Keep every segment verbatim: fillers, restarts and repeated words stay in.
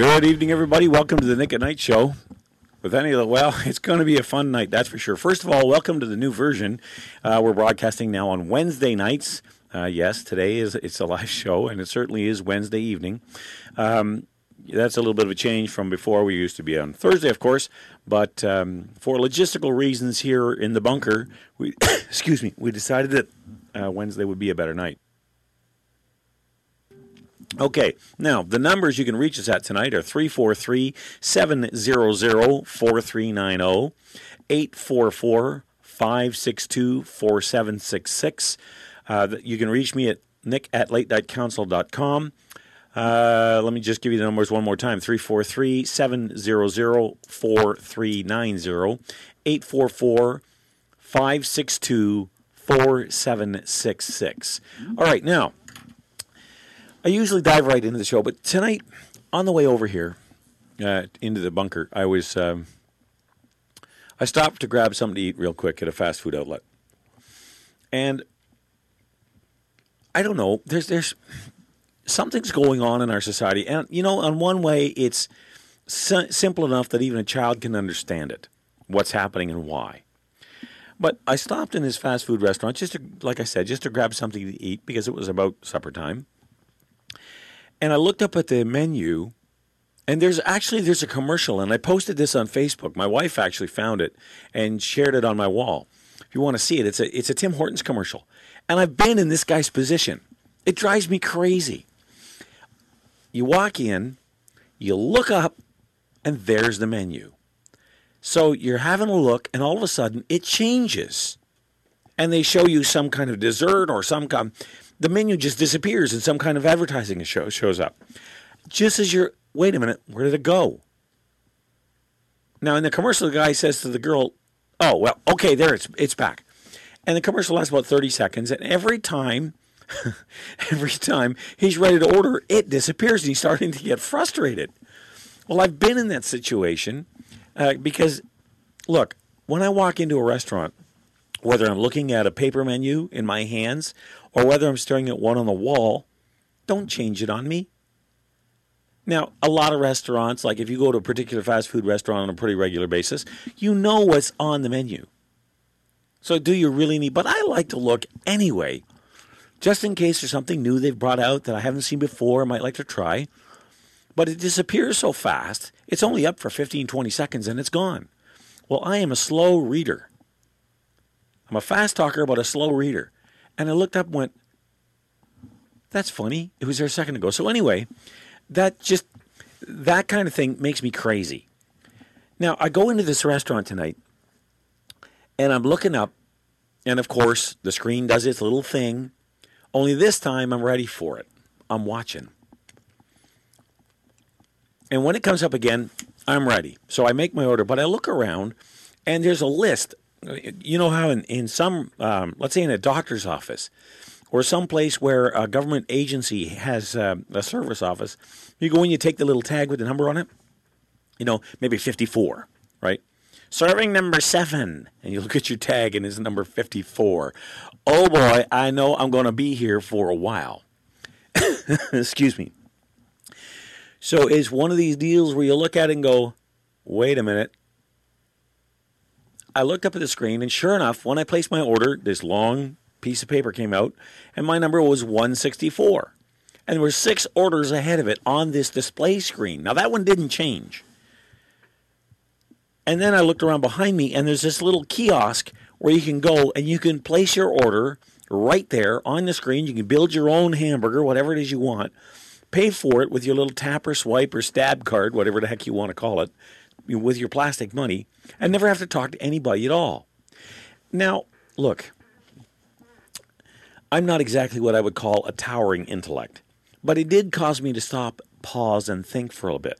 Good evening, everybody. Welcome to the Nick at Night show. With any of the, well, it's going to be a fun night, that's for sure. First of all, welcome to the new version. Uh, we're broadcasting now on Wednesday nights. Uh, yes, today is it's a live show, and it certainly is Wednesday evening. Um, that's a little bit of a change from before. We used to be on Thursday, of course, but um, for logistical reasons here in the bunker, we excuse me, we decided that uh, Wednesday would be a better night. Okay, now, the numbers you can reach us at tonight are three four three, seven hundred, four three nine zero, eight four four, five six two, four seven six six. Uh, you can reach me at nick at late night council dot com. Uh, let me just give you the numbers one more time, three four three, seven hundred, four three nine zero, eight four four, five six two, four seven six six. All right, now, I usually dive right into the show, but tonight, on the way over here uh, into the bunker, I was um, I stopped to grab something to eat real quick at a fast food outlet, and I don't know. There's there's something's going on in our society, and you know, on one way, it's si- simple enough that even a child can understand it, what's happening and why. But I stopped in this fast food restaurant just to, like I said, just to grab something to eat because it was about supper time. And I looked up at the menu, and there's actually there's a commercial, and I posted this on Facebook. My wife actually found it and shared it on my wall. If you want to see it, it's a it's a Tim Hortons commercial. And I've been in this guy's position. It drives me crazy. You walk in, you look up, and there's the menu. So you're having a look, and all of a sudden it changes. And they show you some kind of dessert or some kind the menu just disappears and some kind of advertising show shows up. Just as you're, wait a minute, where did it go? Now, in the commercial, the guy says to the girl, oh, well, okay, there, it's it's back. And the commercial lasts about thirty seconds, and every time, every time he's ready to order, it disappears, and he's starting to get frustrated. Well, I've been in that situation uh, because, look, when I walk into a restaurant, whether I'm looking at a paper menu in my hands or whether I'm staring at one on the wall, don't change it on me. Now, a lot of restaurants, like if you go to a particular fast food restaurant on a pretty regular basis, you know what's on the menu. So do you really need? But I like to look anyway, just in case there's something new they've brought out that I haven't seen before, I might like to try. But it disappears so fast, it's only up for fifteen, twenty seconds and it's gone. Well, I am a slow reader. I'm a fast talker, but a slow reader. And I looked up and went, that's funny. It was there a second ago. So anyway, that just, that kind of thing makes me crazy. Now, I go into this restaurant tonight, and I'm looking up, and of course, the screen does its little thing. Only this time, I'm ready for it. I'm watching. And when it comes up again, I'm ready. So I make my order, but I look around, and there's a list. You know how in, in some, um, let's say in a doctor's office or some place where a government agency has uh, a service office, you go in, you take the little tag with the number on it, you know, maybe fifty-four, right? Serving number seven, and you look at your tag and it's number fifty-four. Oh boy, I know I'm going to be here for a while. Excuse me. So it's one of these deals where you look at it and go, wait a minute. I looked up at the screen, and sure enough, when I placed my order, this long piece of paper came out, and my number was one sixty-four. And there were six orders ahead of it on this display screen. Now, that one didn't change. And then I looked around behind me, and there's this little kiosk where you can go, and you can place your order right there on the screen. You can build your own hamburger, whatever it is you want, pay for it with your little tap or swipe or stab card, whatever the heck you want to call it, with your plastic money, and never have to talk to anybody at all. Now, look, I'm not exactly what I would call a towering intellect, but it did cause me to stop, pause, and think for a bit.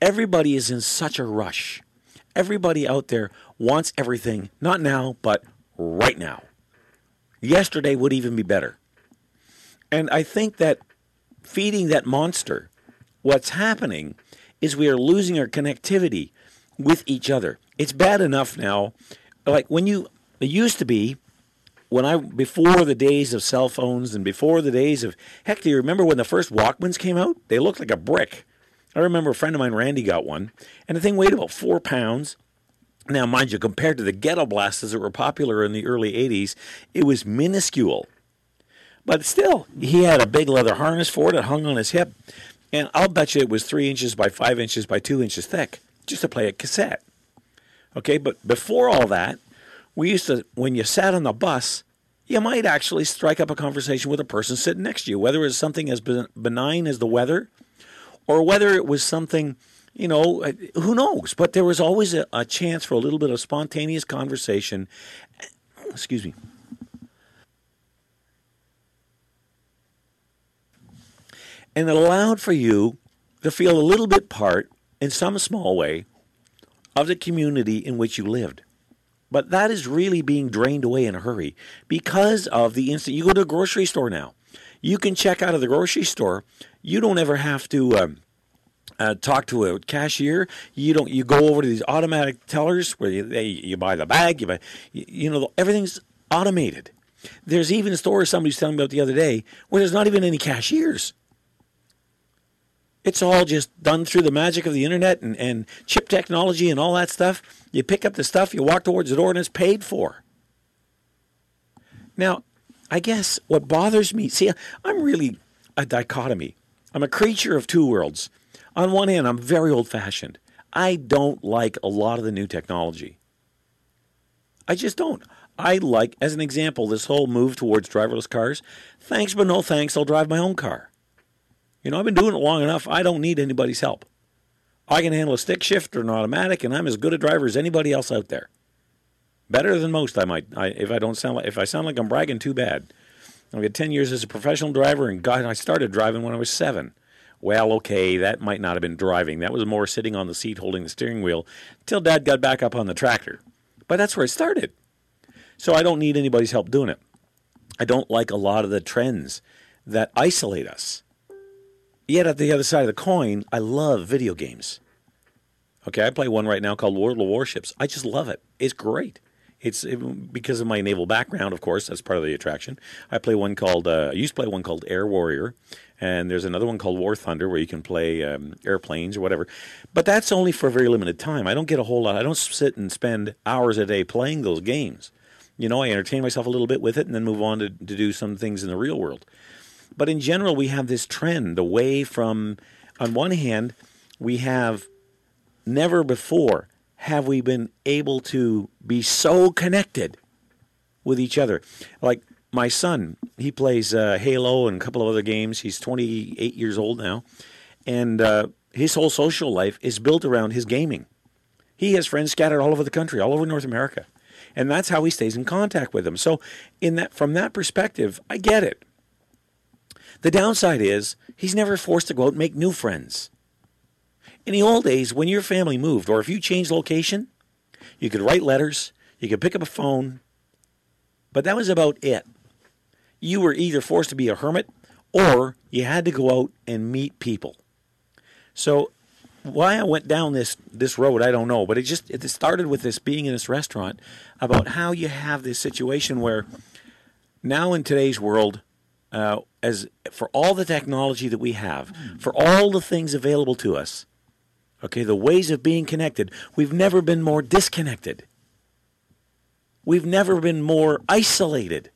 Everybody is in such a rush. Everybody out there wants everything, not now, but right now. Yesterday would even be better. And I think that feeding that monster, what's happening is we are losing our connectivity with each other. It's bad enough now. Like when you, it used to be, when I, before the days of cell phones and before the days of, heck, do you remember when the first Walkmans came out? They looked like a brick. I remember a friend of mine, Randy, got one, and the thing weighed about four pounds. Now, mind you, compared to the ghetto blasters that were popular in the early eighties, it was minuscule. But still, he had a big leather harness for it. It hung on his hip. And I'll bet you it was three inches by five inches by two inches thick just to play a cassette. Okay, but before all that, we used to, when you sat on the bus, you might actually strike up a conversation with a person sitting next to you, whether it was something as benign as the weather or whether it was something, you know, who knows? But there was always a, a chance for a little bit of spontaneous conversation. Excuse me. And it allowed for you to feel a little bit part, in some small way, of the community in which you lived. But that is really being drained away in a hurry because of the instant. You go to a grocery store now. You can check out of the grocery store. You don't ever have to um, uh, talk to a cashier. You don't. You go over to these automatic tellers where you, they, you buy the bag. You buy, you, you know, everything's automated. There's even a store somebody was telling me about the other day where there's not even any cashiers. It's all just done through the magic of the internet and, and chip technology and all that stuff. You pick up the stuff, you walk towards the door, and it's paid for. Now, I guess what bothers me, see, I'm really a dichotomy. I'm a creature of two worlds. On one hand, I'm very old-fashioned. I don't like a lot of the new technology. I just don't. I like, as an example, this whole move towards driverless cars. Thanks, but no thanks. I'll drive my own car. You know, I've been doing it long enough. I don't need anybody's help. I can handle a stick shift or an automatic, and I'm as good a driver as anybody else out there. Better than most, I might. I, if I don't sound like, if I sound like I'm bragging, too bad. I've got ten years as a professional driver, and God, I started driving when I was seven. Well, okay, that might not have been driving. That was more sitting on the seat holding the steering wheel till Dad got back up on the tractor. But that's where it started. So I don't need anybody's help doing it. I don't like a lot of the trends that isolate us. Yet at the other side of the coin, I love video games. Okay, I play one right now called World of Warships. I just love it. It's great. It's it, because of my naval background, of course. That's part of the attraction. I play one called. Uh, I used to play one called Air Warrior, and there's another one called War Thunder where you can play um, airplanes or whatever. But that's only for a very limited time. I don't get a whole lot. I don't sit and spend hours a day playing those games. You know, I entertain myself a little bit with it, and then move on to, to do some things in the real world. But in general, we have this trend away from, on one hand, we have never before have we been able to be so connected with each other. Like my son, he plays uh, Halo and a couple of other games. He's twenty-eight years old now. And uh, his whole social life is built around his gaming. He has friends scattered all over the country, all over North America. And that's how he stays in contact with them. So in that, from that perspective, I get it. The downside is he's never forced to go out and make new friends. In the old days, when your family moved or if you changed location, you could write letters, you could pick up a phone, but that was about it. You were either forced to be a hermit or you had to go out and meet people. So why I went down this, this road, I don't know, but it just it started with this being in this restaurant about how you have this situation where now in today's world, Uh, as for all the technology that we have, for all the things available to us, okay, the ways of being connected, we've never been more disconnected. We've never been more isolated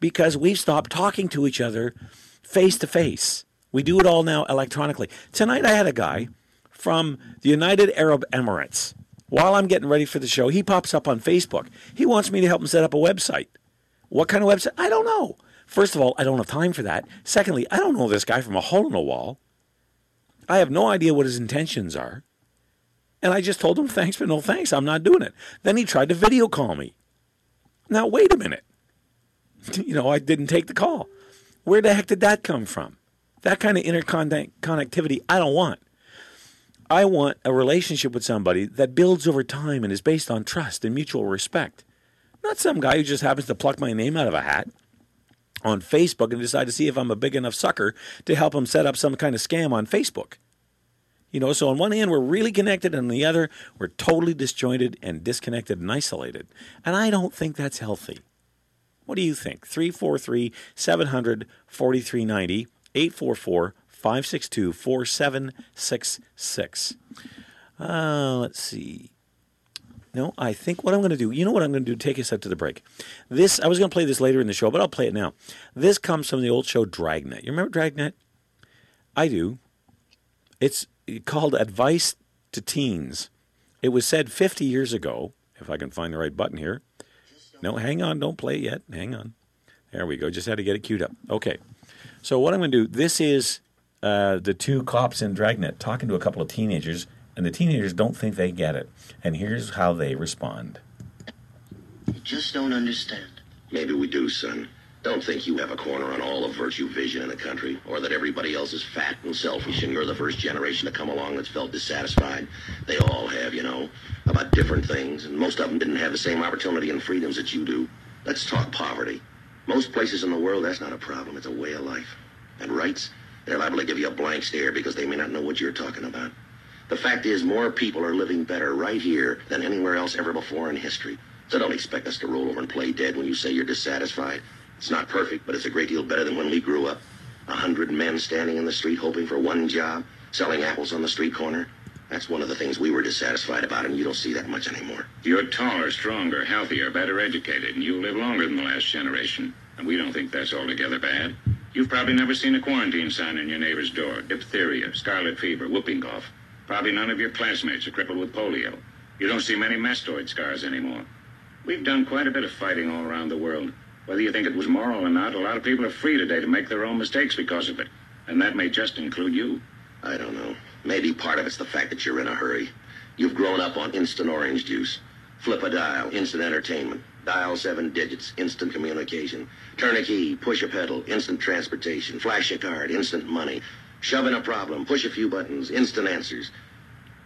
because we've stopped talking to each other face to face. We do it all now electronically. Tonight I had a guy from the United Arab Emirates. While I'm getting ready for the show, he pops up on Facebook. He wants me to help him set up a website. What kind of website? I don't know. First of all, I don't have time for that. Secondly, I don't know this guy from a hole in a wall. I have no idea what his intentions are. And I just told him, thanks, but no thanks. I'm not doing it. Then he tried to video call me. Now, wait a minute. You know, I didn't take the call. Where the heck did that come from? That kind of interconnectivity I don't want. I want a relationship with somebody that builds over time and is based on trust and mutual respect. Not some guy who just happens to pluck my name out of a hat on Facebook and decide to see if I'm a big enough sucker to help them set up some kind of scam on Facebook. You know, so on one hand, we're really connected, and on the other, we're totally disjointed and disconnected and isolated. And I don't think that's healthy. What do you think? three four three, seven hundred, forty-three ninety, five six two, four seven six six. Uh, let's see. No, I think what I'm going to do, you know what I'm going to do? Take us out to the break. This, I was going to play this later in the show, but I'll play it now. This comes from the old show Dragnet. You remember Dragnet? I do. It's called Advice to Teens. It was said fifty years ago, if I can find the right button here. No, hang on. Don't play it yet. Hang on. There we go. Just had to get it queued up. Okay. So what I'm going to do, this is uh, the two cops in Dragnet talking to a couple of teenagers, and the teenagers don't think they get it. And here's how they respond. You just don't understand. Maybe we do, son. Don't think you have a corner on all of virtue vision in the country, or that everybody else is fat and selfish and you're the first generation to come along that's felt dissatisfied. They all have, you know, about different things, and most of them didn't have the same opportunity and freedoms that you do. Let's talk poverty. Most places in the world, that's not a problem. It's a way of life. And rights, they're liable to give you a blank stare because they may not know what you're talking about. The fact is, more people are living better right here than anywhere else ever before in history. So don't expect us to roll over and play dead when you say you're dissatisfied. It's not perfect, but it's a great deal better than when we grew up. A hundred men standing in the street hoping for one job, selling apples on the street corner. That's one of the things we were dissatisfied about, and you don't see that much anymore. You're taller, stronger, healthier, better educated, and you live longer than the last generation. And we don't think that's altogether bad. You've probably never seen a quarantine sign on your neighbor's door. Diphtheria, scarlet fever, whooping cough. Probably none of your classmates are crippled with polio. You don't see many mastoid scars anymore. We've done quite a bit of fighting all around the world. Whether you think it was moral or not, a lot of people are free today to make their own mistakes because of it. And that may just include you. I don't know. Maybe part of it's the fact that you're in a hurry. You've grown up on instant orange juice. Flip a dial, instant entertainment. Dial seven digits, instant communication. Turn a key, push a pedal, instant transportation. Flash a card, instant money. Shove in a problem, push a few buttons, instant answers.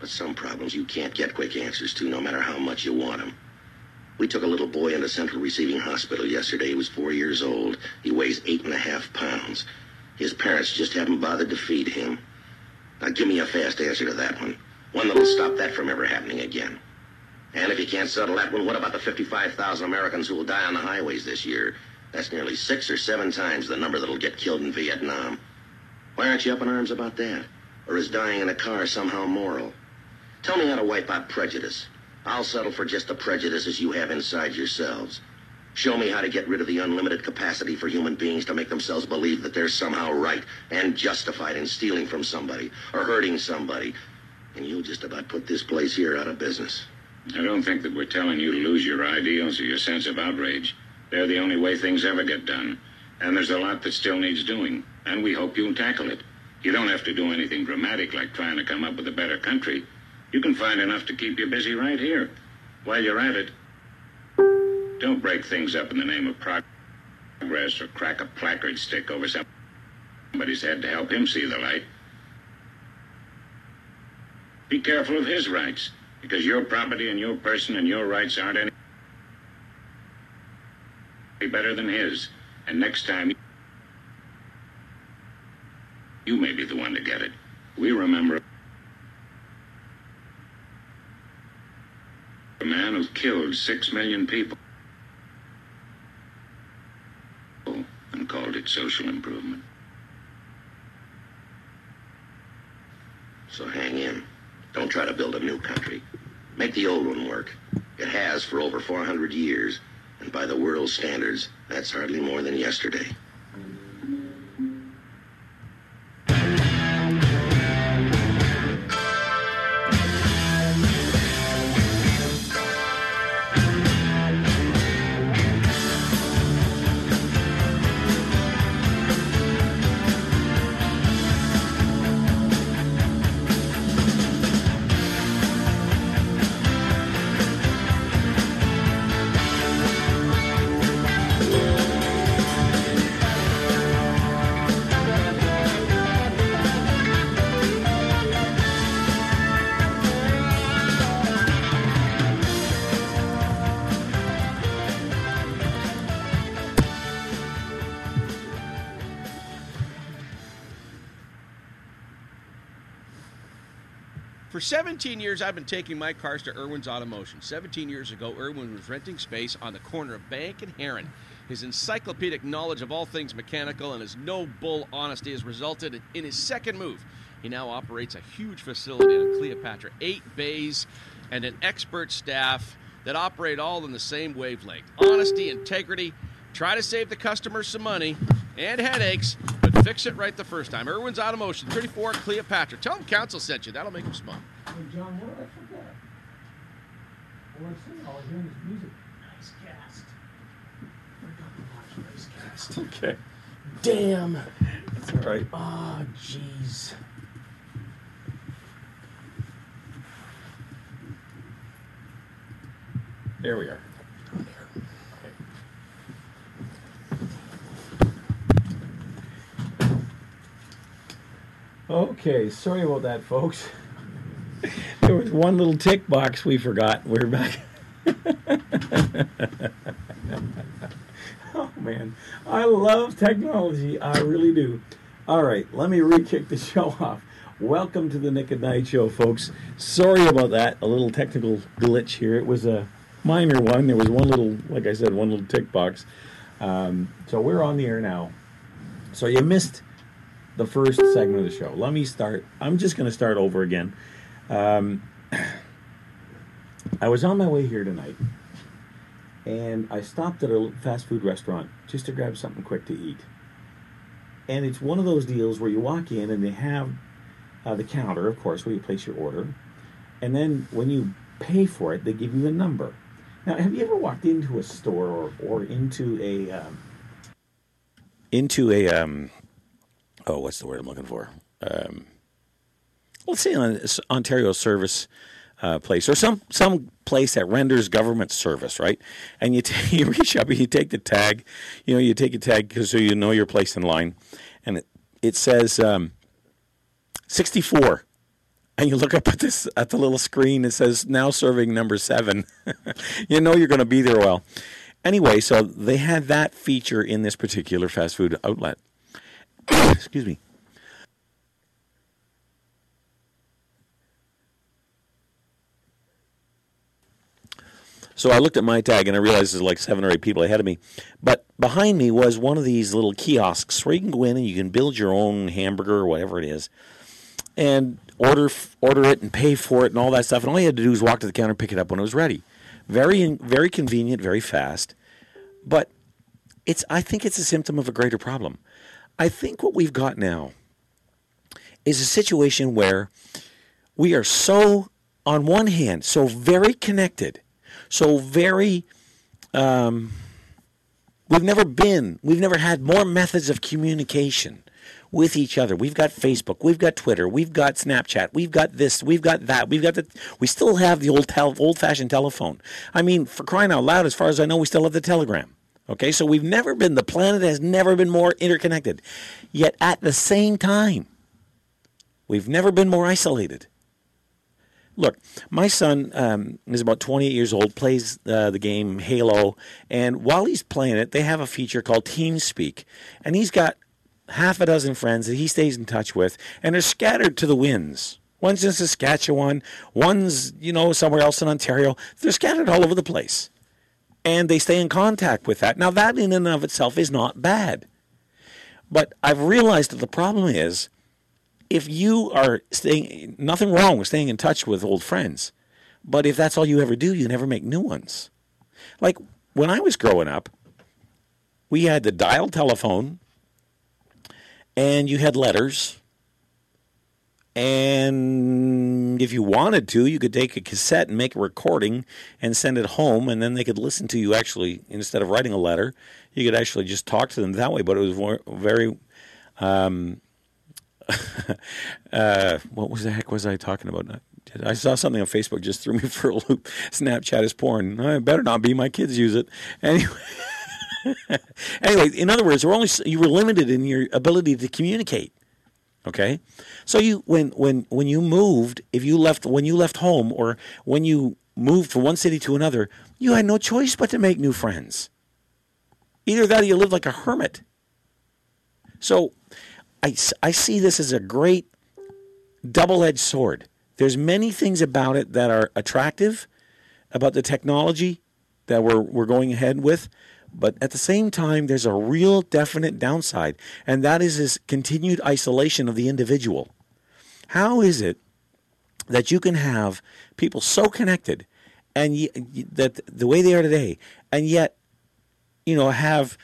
But some problems you can't get quick answers to, no matter how much you want them. We took a little boy into Central Receiving Hospital yesterday. He was four years old. He weighs eight and a half pounds. His parents just haven't bothered to feed him. Now, give me a fast answer to that one. One that'll stop that from ever happening again. And if you can't settle that one, what about the fifty-five thousand Americans who will die on the highways this year? That's nearly six or seven times the number that'll get killed in Vietnam. Why aren't you up in arms about that? Or is dying in a car somehow moral? Tell me how to wipe out prejudice. I'll settle for just the prejudices you have inside yourselves. Show me how to get rid of the unlimited capacity for human beings to make themselves believe that they're somehow right and justified in stealing from somebody or hurting somebody. And you'll just about put this place here out of business. I don't think that we're telling you to lose your ideals or your sense of outrage. They're the only way things ever get done. And there's a lot that still needs doing. And we hope you'll tackle it. You don't have to do anything dramatic like trying to come up with a better country. You can find enough to keep you busy right here. While you're at it, don't break things up in the name of progress or crack a placard stick over somebody's head to help him see the light. Be careful of his rights, because your property and your person and your rights aren't any better than his. And next time, you may be the one to get it. We remember a man who killed six million people and called it social improvement. So hang in. Don't try to build a new country. Make the old one work. It has for over four hundred years, and by the world's standards, that's hardly more than yesterday. seventeen years I've been taking my cars to Irwin's Auto Motion. seventeen years ago, Irwin was renting space on the corner of Bank and Heron. His encyclopedic knowledge of all things mechanical and his no-bull honesty has resulted in his second move. He now operates a huge facility in Cleopatra, eight bays, and an expert staff that operate all in the same wavelength. Honesty, integrity, try to save the customers some money and headaches, but fix it right the first time. Irwin's Auto Motion, thirty-four Cleopatra. Tell them Council sent you. That'll make them smile. Hey, John, what did I forget? All I sing, all I hear is music. Nice cast. I forgot to watch Nice Cast. Okay. Damn. That's all right. Oh, jeez. There we are. Down there. Okay. Okay, sorry about that, folks. There was one little tick box we forgot. We're back. Oh, man. I love technology. I really do. All right, let me re-kick the show off. Welcome to the Nick at Night Show, folks. Sorry about that. A little technical glitch here. It was a minor one. There was one little, like I said, one little tick box. Um, so we're on the air now. So you missed the first segment of the show. Let me start. I'm just going to start over again. Um, I was on my way here tonight, and I stopped at a fast food restaurant just to grab something quick to eat. And it's one of those deals where you walk in, and they have uh, the counter, of course, where you place your order. And then when you pay for it, they give you a number. Now, have you ever walked into a store or, or into a um, into a um, oh, what's the word I'm looking for? Um, let's say an Ontario service uh, place or some some place that renders government service, right? And you t- you reach up and you take the tag, you know, you take a tag because so you know you're placed in line, and it it says um, sixty-four. And you look up at this at the little screen. It says now serving number seven. You know you're going to be there well. Anyway, so they had that feature in this particular fast food outlet. Excuse me. So I looked at my tag and I realized there's like seven or eight people ahead of me. But behind me was one of these little kiosks where you can go in and you can build your own hamburger or whatever it is. And order order it and pay for it and all that stuff. And all you had to do was walk to the counter and pick it up when it was ready. Very very convenient, very fast. But it's I think it's a symptom of a greater problem. I think what we've got now is a situation where we are so, on one hand, so very connected, so very... Um, we've never been, we've never had more methods of communication with each other. We've got Facebook, we've got Twitter, we've got Snapchat, we've got this, we've got that, we've got the. We still have the old tel- old-fashioned telephone. I mean, for crying out loud, as far as I know, we still have the telegram. Okay, so we've never been, the planet has never been more interconnected. Yet at the same time, we've never been more isolated. Look, my son um, is about twenty-eight years old, plays uh, the game Halo, and while he's playing it, they have a feature called TeamSpeak, and he's got half a dozen friends that he stays in touch with, and they're scattered to the winds. One's in Saskatchewan, one's, you know, somewhere else in Ontario. They're scattered all over the place, and they stay in contact with that. Now, that in and of itself is not bad, but I've realized that the problem is if you are staying, nothing wrong with staying in touch with old friends, but if that's all you ever do, you never make new ones. Like, when I was growing up, we had the dial telephone, and you had letters. And if you wanted to, you could take a cassette and make a recording and send it home. And then they could listen to you actually, instead of writing a letter, you could actually just talk to them that way. But it was very, um, uh, what was the heck was I talking about? I saw something on Facebook just threw me for a loop. Snapchat is porn. I better not be. My kids use it. Anyway. Anyway, in other words, we're only, you were limited in your ability to communicate. Okay, so you when when when you moved, if you left when you left home or when you moved from one city to another, you had no choice but to make new friends. Either that, or you lived like a hermit. So, I I see this as a great double-edged sword. There's many things about it that are attractive about the technology that we're we're going ahead with. But at the same time, there's a real definite downside, and that is this continued isolation of the individual. How is it that you can have people so connected and y- that the way they are today, and yet, you know, have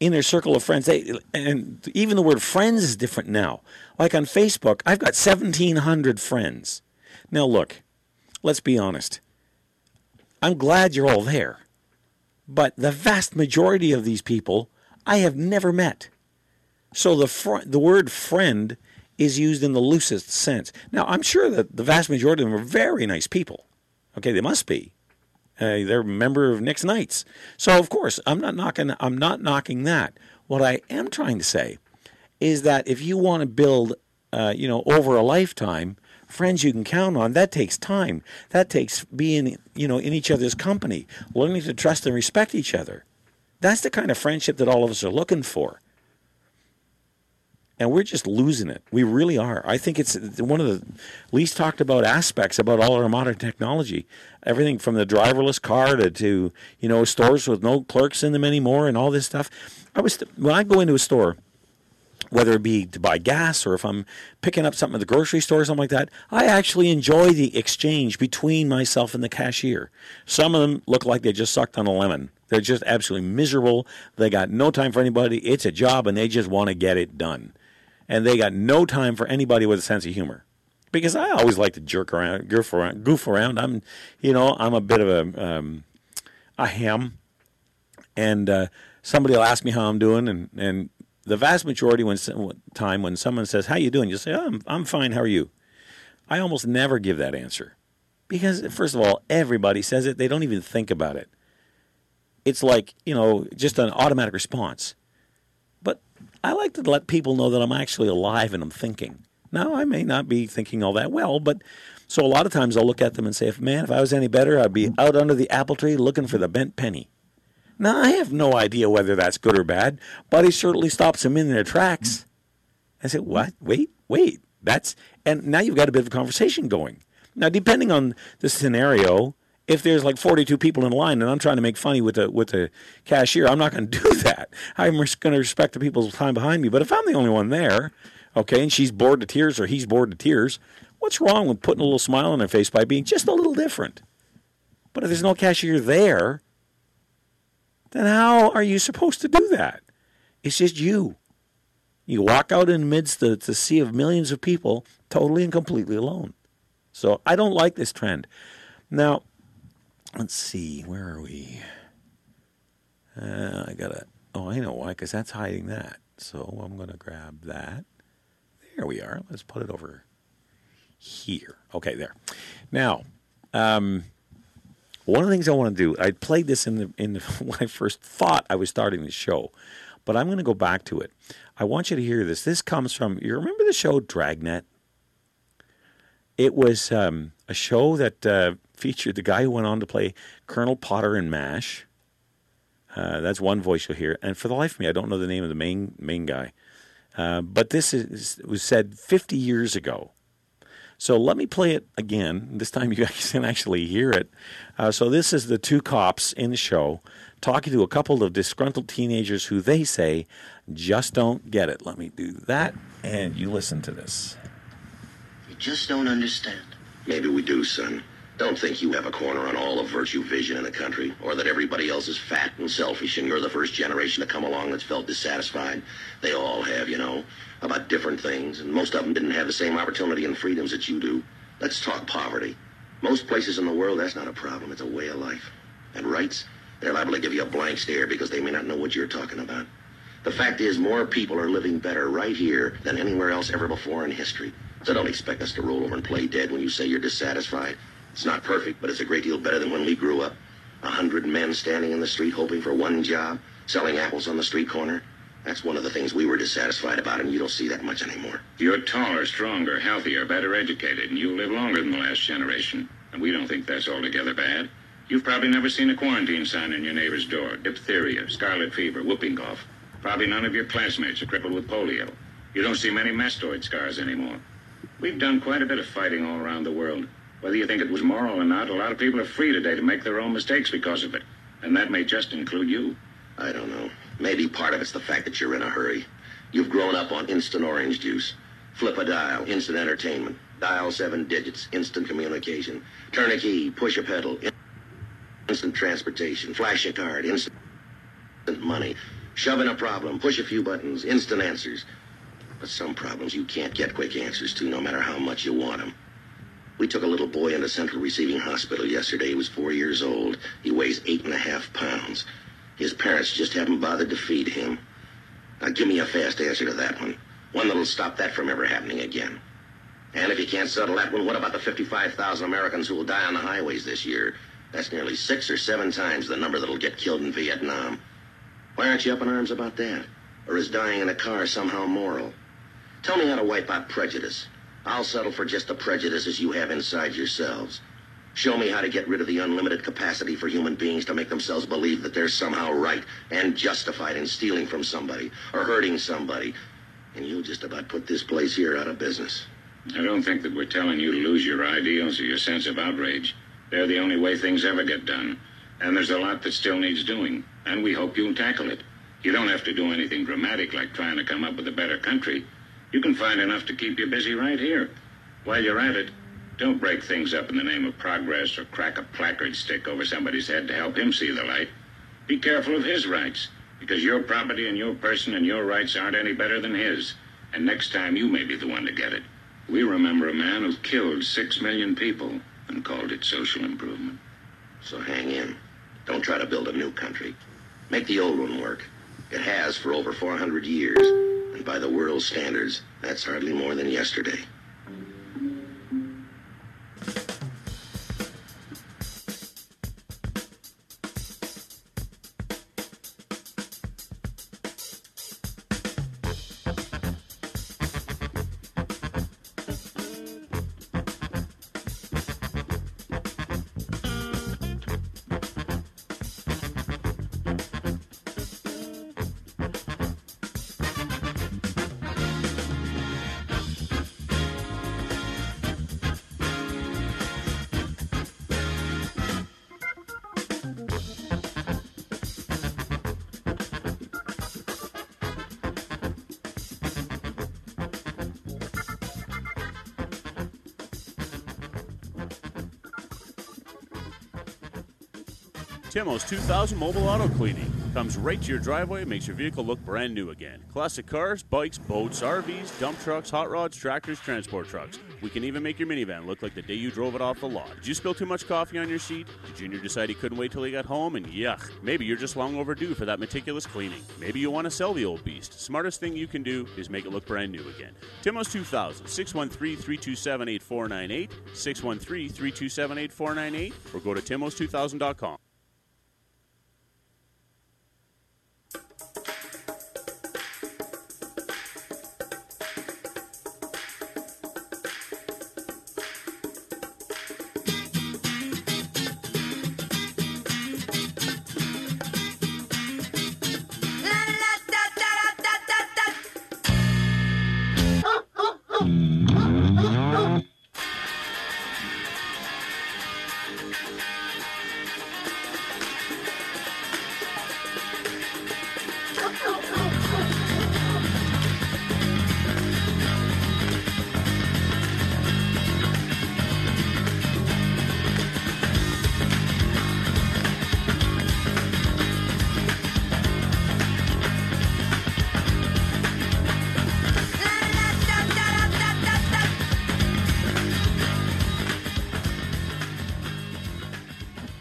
inner circle of friends? They, and even the word friends is different now. Like on Facebook, I've got seventeen hundred friends. Now, look, let's be honest. I'm glad you're all there. But the vast majority of these people I have never met. So the fr- the word friend is used in the loosest sense. Now, I'm sure that the vast majority of them are very nice people. Okay, they must be. Uh, they're a member of Nick's Knights. So, of course, I'm not knocking, I'm not knocking that. What I am trying to say is that if you want to build, uh, you know, over a lifetime, friends you can count on, that takes time. That takes being, you know, in each other's company, learning to trust and respect each other. That's the kind of friendship that all of us are looking for. And we're just losing it. We really are. I think it's one of the least talked about aspects about all our modern technology. Everything from the driverless car to, to you know, stores with no clerks in them anymore and all this stuff. I was when I go into a store, whether it be to buy gas or if I'm picking up something at the grocery store or something like that, I actually enjoy the exchange between myself and the cashier. Some of them look like they just sucked on a lemon. They're just absolutely miserable. They got no time for anybody. It's a job, and they just want to get it done. And they got no time for anybody with a sense of humor, because I always like to jerk around, goof around, goof around. I'm, you know, I'm a bit of a, um, a ham, and uh, somebody will ask me how I'm doing, and, and the vast majority when time when someone says how you doing, you say oh, I'm I'm fine. How are you? I almost never give that answer, because first of all, everybody says it. They don't even think about it. It's like, you know, just an automatic response. But I like to let people know that I'm actually alive and I'm thinking. Now, I may not be thinking all that well, but so a lot of times I'll look at them and say, if man, if I was any better, I'd be out under the apple tree looking for the bent penny. Now, I have no idea whether that's good or bad, but it certainly stops them in their tracks. I say, what? Wait, wait. That's and now you've got a bit of a conversation going. Now, depending on the scenario, if there's like forty-two people in line and I'm trying to make funny with the with the cashier, I'm not going to do that. I'm going to respect the people's time behind me. But if I'm the only one there, okay, and she's bored to tears or he's bored to tears, what's wrong with putting a little smile on their face by being just a little different? But if there's no cashier there, then how are you supposed to do that? It's just you. You walk out in amidst the, the sea of millions of people totally and completely alone. So I don't like this trend. Now, let's see, where are we? Uh, I gotta, oh, I know why, because that's hiding that. So I'm gonna grab that. There we are. Let's put it over here. Okay, there. Now, um, one of the things I want to do, I played this in the in the, when I first thought I was starting the show, but I'm gonna go back to it. I want you to hear this. This comes from, you remember the show Dragnet? It was um, a show that uh, featured the guy who went on to play Colonel Potter in MASH. Uh, that's one voice you'll hear. And for the life of me, I don't know the name of the main main guy. Uh, but this is, was said fifty years ago. So let me play it again. This time you guys can actually hear it. Uh, so this is the two cops in the show talking to a couple of disgruntled teenagers who they say just don't get it. Let me do that, and you listen to this. You just don't understand. Maybe we do, son. Don't think you have a corner on all of virtue vision in the country, or that everybody else is fat and selfish and you're the first generation to come along that's felt dissatisfied. They all have, you know, about different things, and most of them didn't have the same opportunity and freedoms that you do. Let's talk poverty. Most places in the world, that's not a problem. It's a way of life. And rights, they're liable to give you a blank stare because they may not know what you're talking about. The fact is, more people are living better right here than anywhere else ever before in history. So don't expect us to roll over and play dead when you say you're dissatisfied. It's not perfect, but it's a great deal better than when we grew up. A hundred men standing in the street hoping for one job, selling apples on the street corner. That's one of the things we were dissatisfied about, and you don't see that much anymore. You're taller, stronger, healthier, better educated, and you'll live longer than the last generation. And we don't think that's altogether bad. You've probably never seen a quarantine sign on your neighbor's door. Diphtheria, scarlet fever, whooping cough. Probably none of your classmates are crippled with polio. You don't see many mastoid scars anymore. We've done quite a bit of fighting all around the world. Whether you think it was moral or not, a lot of people are free today to make their own mistakes because of it. And that may just include you. I don't know. Maybe part of it's the fact that you're in a hurry. You've grown up on instant orange juice. Flip a dial, instant entertainment. Dial seven digits, instant communication. Turn a key, push a pedal, instant transportation. Flash a card, instant money. Shove in a problem, push a few buttons, instant answers. But some problems you can't get quick answers to, no matter how much you want them. We took a little boy into Central Receiving Hospital yesterday. He was four years old. He weighs eight and a half pounds. His parents just haven't bothered to feed him. Now give me a fast answer to that one. One that'll stop that from ever happening again. And if you can't settle that one, what about the fifty-five thousand Americans who will die on the highways this year? That's nearly six or seven times the number that'll get killed in Vietnam. Why aren't you up in arms about that? Or is dying in a car somehow moral? Tell me how to wipe out prejudice. I'll settle for just the prejudices you have inside yourselves. Show me how to get rid of the unlimited capacity for human beings to make themselves believe that they're somehow right and justified in stealing from somebody or hurting somebody. And you'll just about put this place here out of business. I don't think that we're telling you to lose your ideals or your sense of outrage. They're the only way things ever get done. And there's a lot that still needs doing. And we hope you'll tackle it. You don't have to do anything dramatic like trying to come up with a better country. You can find enough to keep you busy right here. While you're at it, don't break things up in the name of progress or crack a placard stick over somebody's head to help him see the light. Be careful of his rights, because your property and your person and your rights aren't any better than his. And next time you may be the one to get it. We remember a man who killed six million people and called it social improvement. So hang in. Don't try to build a new country. Make the old one work. It has for over four hundred years. And by the world's standards, that's hardly more than yesterday. Timo's two thousand Mobile Auto Cleaning comes right to your driveway and makes your vehicle look brand new again. Classic cars, bikes, boats, R Vs, dump trucks, hot rods, tractors, transport trucks. We can even make your minivan look like the day you drove it off the lot. Did you spill too much coffee on your seat? Did Junior decide he couldn't wait till he got home? And yuck, maybe you're just long overdue for that meticulous cleaning. Maybe you want to sell the old beast. Smartest thing you can do is make it look brand new again. Timo's two thousand, six one three, three two seven, eight four nine eight, six one three, three two seven, eight four nine eight, or go to timos two thousand dot com.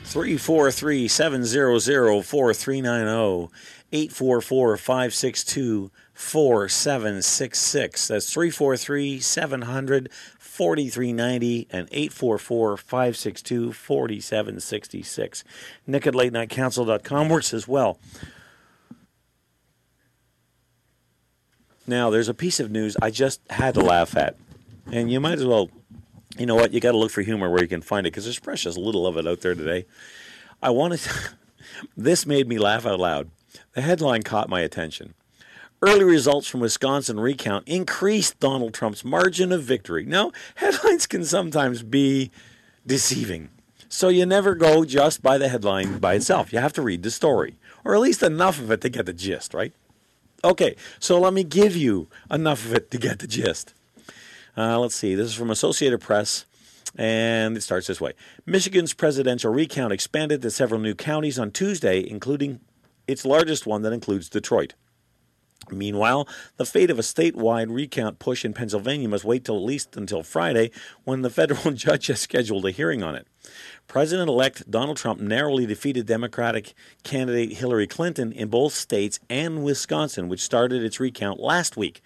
three four three, seven zero zero, four three nine zero, eight four four, five six two, four seven six six. That's three four three, seven hundred, forty-three ninety and eight four four, five six two, four seven six six. Nick at late night council dot com works as well. Now, there's a piece of news I just had to laugh at, and you might as well. You know what? You got to look for humor where you can find it, because there's precious little of it out there today. I wanted to, this made me laugh out loud. The headline caught my attention. Early results from Wisconsin recount increased Donald Trump's margin of victory. Now, headlines can sometimes be deceiving, so you never go just by the headline by itself. You have to read the story. or at least enough of it to get the gist, right? Okay, so let me give you enough of it to get the gist. Uh, let's see. This is from Associated Press, and it starts this way. Michigan's presidential recount expanded to several new counties on Tuesday, including its largest one that includes Detroit. Meanwhile, the fate of a statewide recount push in Pennsylvania must wait till at least until Friday, when the federal judge has scheduled a hearing on it. President-elect Donald Trump narrowly defeated Democratic candidate Hillary Clinton in both states and Wisconsin, which started its recount last week.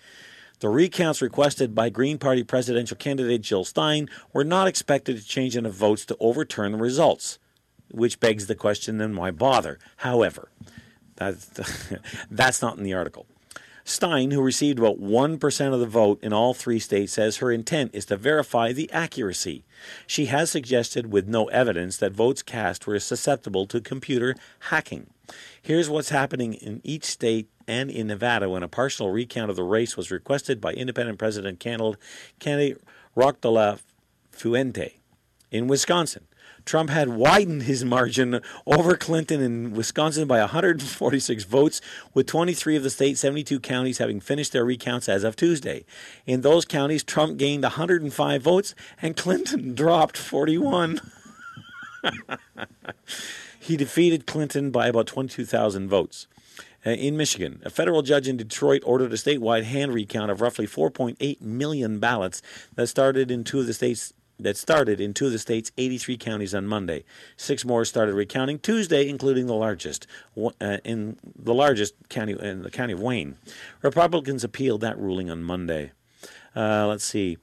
The recounts requested by Green Party presidential candidate Jill Stein were not expected to change enough votes to overturn the results, which begs the question, then why bother? However, that's, that's not in the article. Stein, who received about one percent of the vote in all three states, says her intent is to verify the accuracy. She has suggested, with no evidence, that votes cast were susceptible to computer hacking. Here's what's happening in each state and in Nevada when a partial recount of the race was requested by independent president candidate Roque de la Fuente in Wisconsin. Trump had widened his margin over Clinton in Wisconsin by one hundred forty-six votes, with twenty-three of the state's seventy-two counties having finished their recounts as of Tuesday. In those counties, Trump gained one hundred five votes, and Clinton dropped forty-one. He defeated Clinton by about twenty-two thousand votes. In Michigan, a federal judge in Detroit ordered a statewide hand recount of roughly four point eight million ballots that started in two of the state's that started in two of the state's eighty-three counties on Monday. Six more started recounting Tuesday, including the largest uh, in the largest county in the county of Wayne. Republicans appealed that ruling on Monday. Uh, let's see.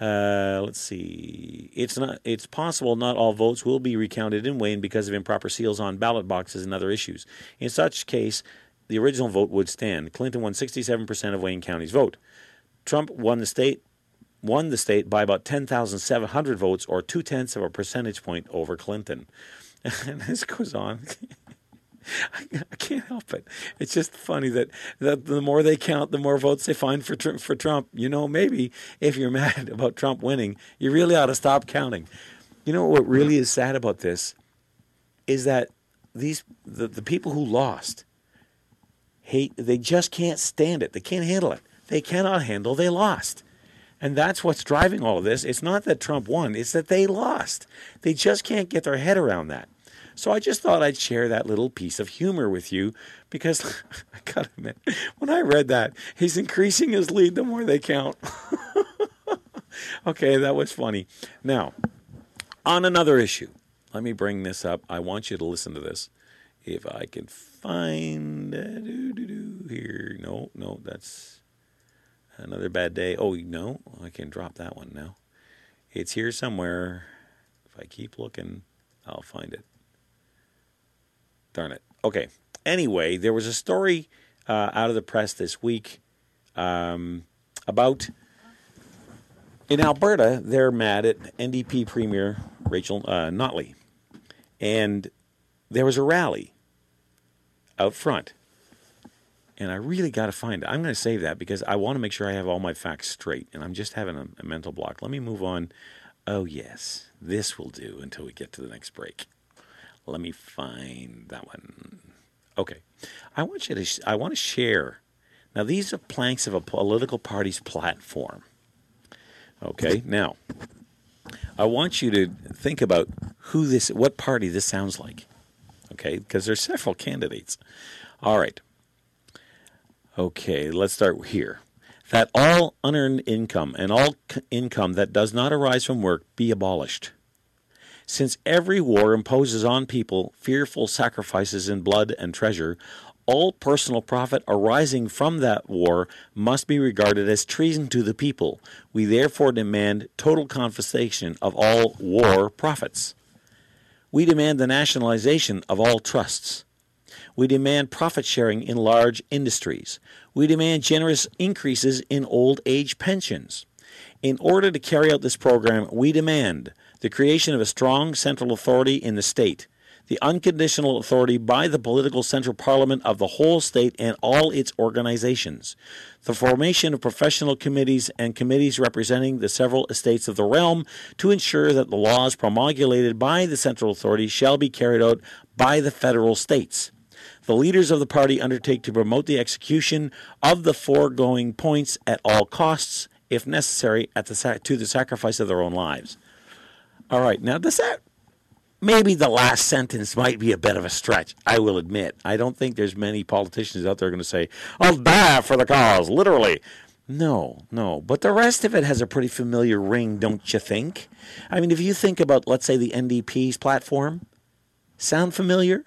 Uh, let's see. It's not. It's possible not all votes will be recounted in Wayne because of improper seals on ballot boxes and other issues. In such case, the original vote would stand. Clinton won sixty-seven percent of Wayne County's vote. Trump won the state. won the state by about ten thousand seven hundred votes, or two-tenths of a percentage point over Clinton. And this goes on. I, I can't help it. It's just funny that, that the more they count, the more votes they find for, for Trump. You know, maybe if you're mad about Trump winning, you really ought to stop counting. You know what really is sad about this is that these the, the people who lost, hate, they just can't stand it. They can't handle it. They cannot handle they lost. And that's what's driving all of this. It's not that Trump won. It's that they lost. They just can't get their head around that. So I just thought I'd share that little piece of humor with you because, I gotta admit, when I read that, he's increasing his lead the more they count. Okay, that was funny. Now, on another issue, let me bring this up. I want you to listen to this. If I can find it. Doo-doo-doo here. No, no, that's... Another bad day. Oh, no, I can drop that one now. It's here somewhere. If I keep looking, I'll find it. Darn it. Okay. Anyway, there was a story uh, out of the press this week um, about, in Alberta, they're mad at N D P Premier Rachel uh, Notley. And there was a rally out front. And I really got to find it. I'm going to save that because I want to make sure I have all my facts straight. And I'm just having a, a mental block. Let me move on. Oh, yes. This will do until we get to the next break. Let me find that one. Okay. I want you to, sh- I want to share. Now, these are planks of a political party's platform. Okay. Now, I want you to think about who this, what party this sounds like. Okay. Because there's several candidates. All right. Okay, let's start here. That all unearned income and all c- income that does not arise from work be abolished. Since every war imposes on people fearful sacrifices in blood and treasure, all personal profit arising from that war must be regarded as treason to the people. We therefore demand total confiscation of all war profits. We demand the nationalization of all trusts. We demand profit sharing in large industries. We demand generous increases in old age pensions. In order to carry out this program, we demand the creation of a strong central authority in the state, the unconditional authority by the political central parliament of the whole state and all its organizations, the formation of professional committees and committees representing the several estates of the realm to ensure that the laws promulgated by the central authority shall be carried out by the federal states. The leaders of the party undertake to promote the execution of the foregoing points at all costs, if necessary, at the sa- to the sacrifice of their own lives. All right, now does that... Maybe the last sentence might be a bit of a stretch, I will admit. I don't think there's many politicians out there going to say, I'll die for the cause, literally. No, no. But the rest of it has a pretty familiar ring, don't you think? I mean, if you think about, let's say, the N D P's platform, sound familiar?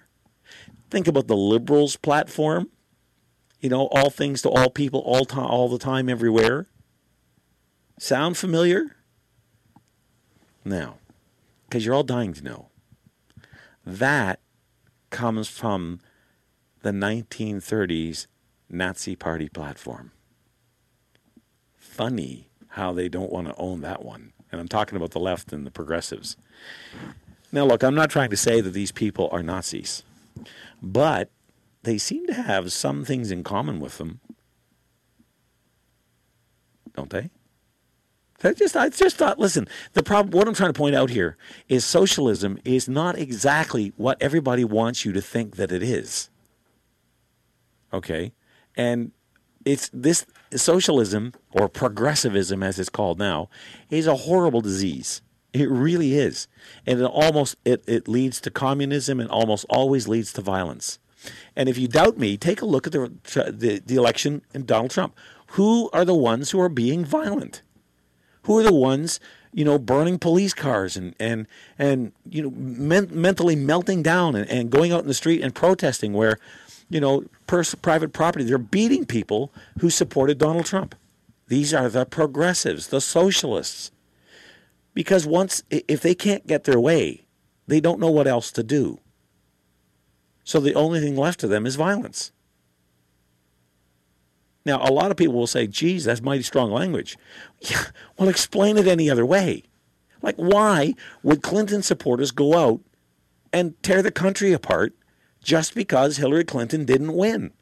Think about the Liberals' platform. You know, all things to all people, all to- all the time, everywhere. Sound familiar? No, because you're all dying to know. That comes from the nineteen thirties Nazi Party platform. Funny how they don't want to own that one. And I'm talking about the left and the progressives. Now, look, I'm not trying to say that these people are Nazis, but they seem to have some things in common with them. Don't they? I just, I just thought, listen, the problem, what I'm trying to point out here is socialism is not exactly what everybody wants you to think that it is. Okay? And it's this socialism, or progressivism as it's called now, is a horrible disease. It really is. And it almost, it, it leads to communism and almost always leads to violence. And if you doubt me, take a look at the, the, the election and Donald Trump. Who are the ones who are being violent? Who are the ones, you know, burning police cars and, and, and you know, men- mentally melting down and, and going out in the street and protesting where, you know, pers- private property, they're beating people who supported Donald Trump. These are the progressives, the socialists. Because once, if they can't get their way, they don't know what else to do. So the only thing left to them is violence. Now, a lot of people will say, geez, that's mighty strong language. Yeah, well, explain it any other way. Like, why would Clinton supporters go out and tear the country apart just because Hillary Clinton didn't win?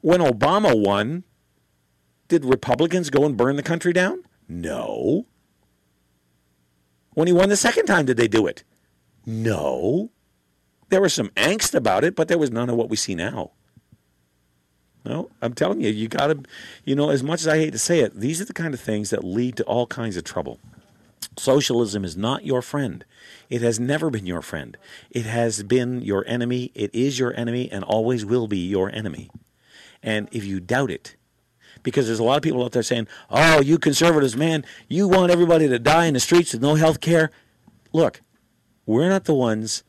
When Obama won, did Republicans go and burn the country down? No. When he won the second time, did they do it? No. There was some angst about it, but there was none of what we see now. No, I'm telling you, you got to, you know, as much as I hate to say it, these are the kind of things that lead to all kinds of trouble. Socialism is not your friend. It has never been your friend. It has been your enemy. It is your enemy and always will be your enemy. And if you doubt it, because there's a lot of people out there saying, oh, you conservatives, man, you want everybody to die in the streets with no health care. Look, we're not the ones.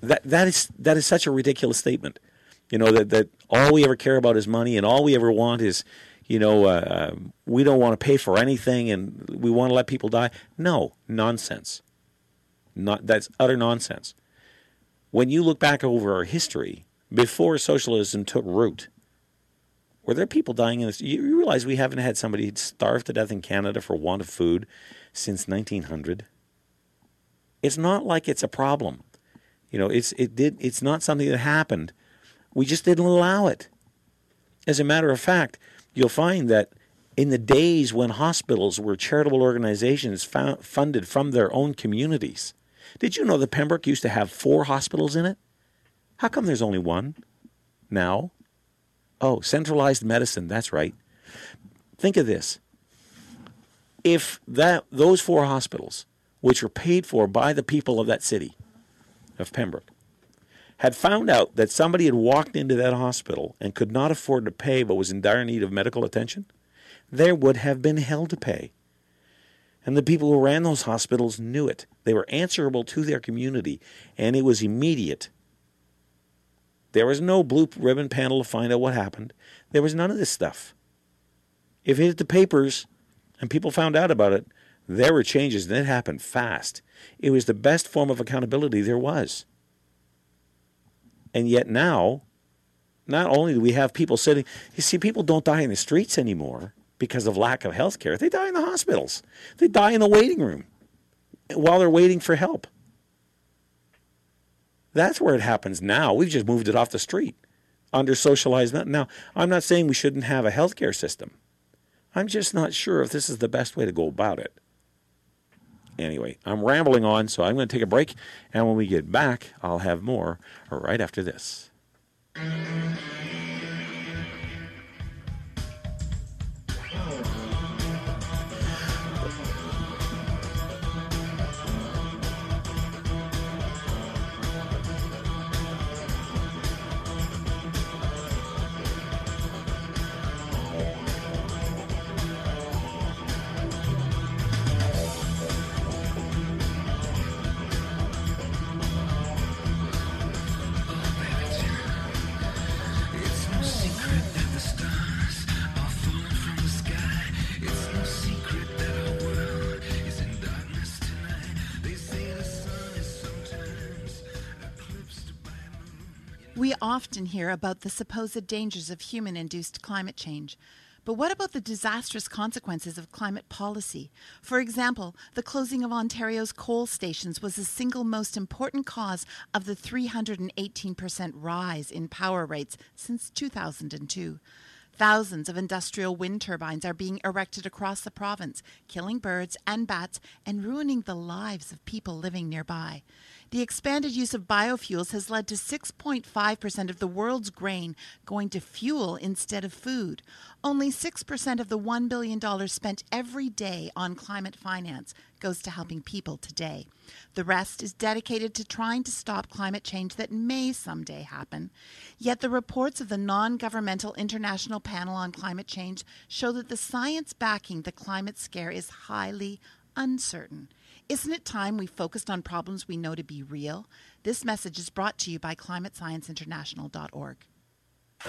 That that is that is such a ridiculous statement. You know, that, that all we ever care about is money and all we ever want is, you know, uh, we don't want to pay for anything and we want to let people die. No, nonsense. Not, that's utter nonsense. When you look back over our history, before socialism took root, were there people dying in this? You realize we haven't had somebody starve to death in Canada for want of food since nineteen hundred. It's not like it's a problem. You know, it's it did it's not something that happened. We just didn't allow it. As a matter of fact, you'll find that in the days when hospitals were charitable organizations found, funded from their own communities, did you know that Pembroke used to have four hospitals in it? How come there's only one now? Oh, centralized medicine, that's right. Think of this. If that those four hospitals, which were paid for by the people of that city, of Pembroke, had found out that somebody had walked into that hospital and could not afford to pay but was in dire need of medical attention, there would have been hell to pay. And the people who ran those hospitals knew it. They were answerable to their community, and it was immediate. There was no blue ribbon panel to find out what happened. There was none of this stuff. If it hit the papers and people found out about it, there were changes, and it happened fast. It was the best form of accountability there was. And yet now, not only do we have people sitting, you see, people don't die in the streets anymore because of lack of health care. They die in the hospitals. They die in the waiting room while they're waiting for help. That's where it happens now. We've just moved it off the street under socialized. Now, I'm not saying we shouldn't have a health care system. I'm just not sure if this is the best way to go about it. Anyway, I'm rambling on, so I'm going to take a break. And when we get back, I'll have more right after this. We often hear about the supposed dangers of human-induced climate change. But what about the disastrous consequences of climate policy? For example, the closing of Ontario's coal stations was the single most important cause of the three hundred eighteen percent rise in power rates since two thousand two. Thousands of industrial wind turbines are being erected across the province, killing birds and bats and ruining the lives of people living nearby. The expanded use of biofuels has led to six point five percent of the world's grain going to fuel instead of food. Only six percent of the one billion dollars spent every day on climate finance goes to helping people today. The rest is dedicated to trying to stop climate change that may someday happen. Yet the reports of the non-governmental International Panel on Climate Change show that the science backing the climate scare is highly uncertain. Isn't it time we focused on problems we know to be real? This message is brought to you by Climate Science International dot org. I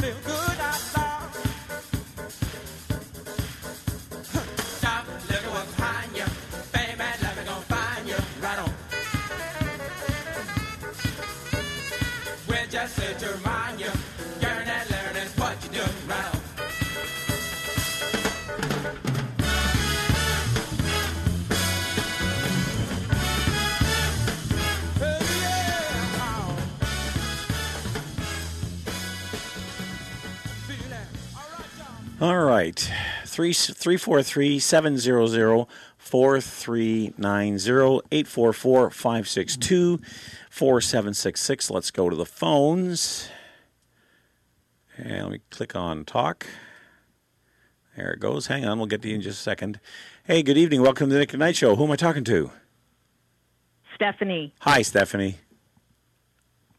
feel good out loud. Stop, look at what's behind you. Baby, let me go find you. Right on. We're just here to remind you. Yearn and learn is what you do. Right on. All right, three four three, seven zero zero, four three nine zero, eight four four, five six two, four seven six six. Let's go to the phones. And let me click on talk. There it goes. Hang on, we'll get to you in just a second. Hey, good evening. Welcome to the Nick Knight Show. Who am I talking to? Stephanie. Hi, Stephanie.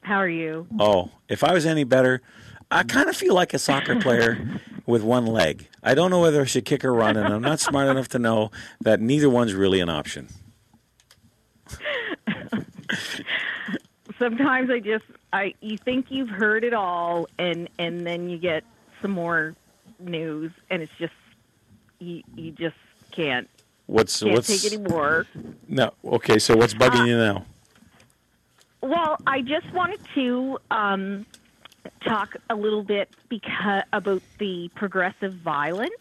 How are you? Oh, if I was any better, I kind of feel like a soccer player with one leg. I don't know whether I should kick or run, and I'm not smart enough to know that neither one's really an option. Sometimes I just, I you think you've heard it all, and, and then you get some more news, and it's just, you, you just can't, what's, can't what's, take any more. No, okay, so what's bugging uh, you now? Well, I just wanted to... Um, talk a little bit because about the progressive violence.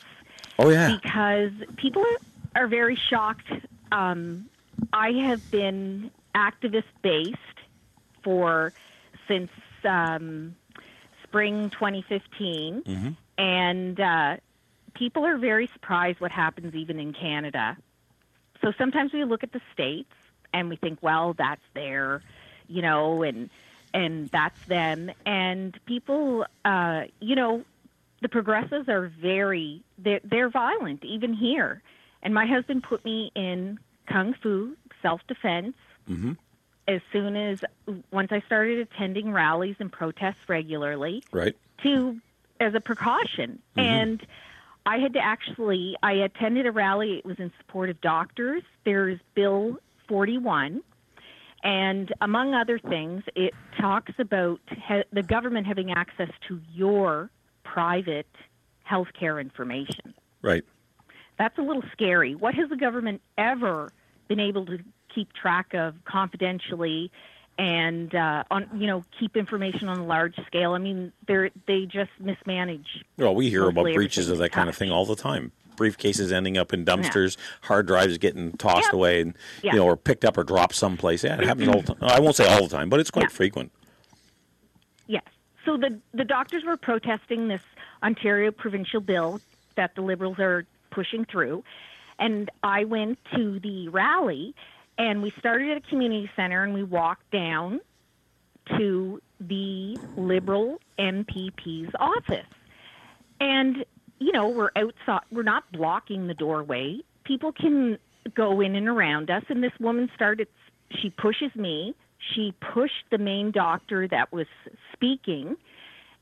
Oh, yeah. Because people are, are very shocked. Um, I have been activist-based for since um, spring twenty fifteen, mm-hmm. and uh, people are very surprised what happens even in Canada. So sometimes we look at the states and we think, well, that's their, you know, and... and that's them. And people, uh, you know, the progressives are very, they're, they're violent, even here. And my husband put me in Kung Fu, self-defense, mm-hmm. as soon as, once I started attending rallies and protests regularly, right. to, as a precaution. Mm-hmm. And I had to actually, I attended a rally, it was in support of doctors. There's Bill forty-one. And among other things, it talks about he- the government having access to your private health care information. Right. That's a little scary. What has the government ever been able to keep track of confidentially and, uh, on you know, keep information on a large scale? I mean, they they just mismanage. Well, we hear about breaches of that kind of thing all the time. Briefcases ending up in dumpsters, yeah. hard drives getting tossed yeah. away, and yeah. you know, or picked up or dropped someplace. Yeah, it happens all the time. I won't say all the time, but it's quite yeah. frequent. Yes. So the the doctors were protesting this Ontario provincial bill that the Liberals are pushing through, and I went to the rally, and we started at a community center, and we walked down to the Liberal M P P's office, and. You know, we're outside. We're not blocking the doorway. People can go in and around us. And this woman started, she pushes me. She pushed the main doctor that was speaking.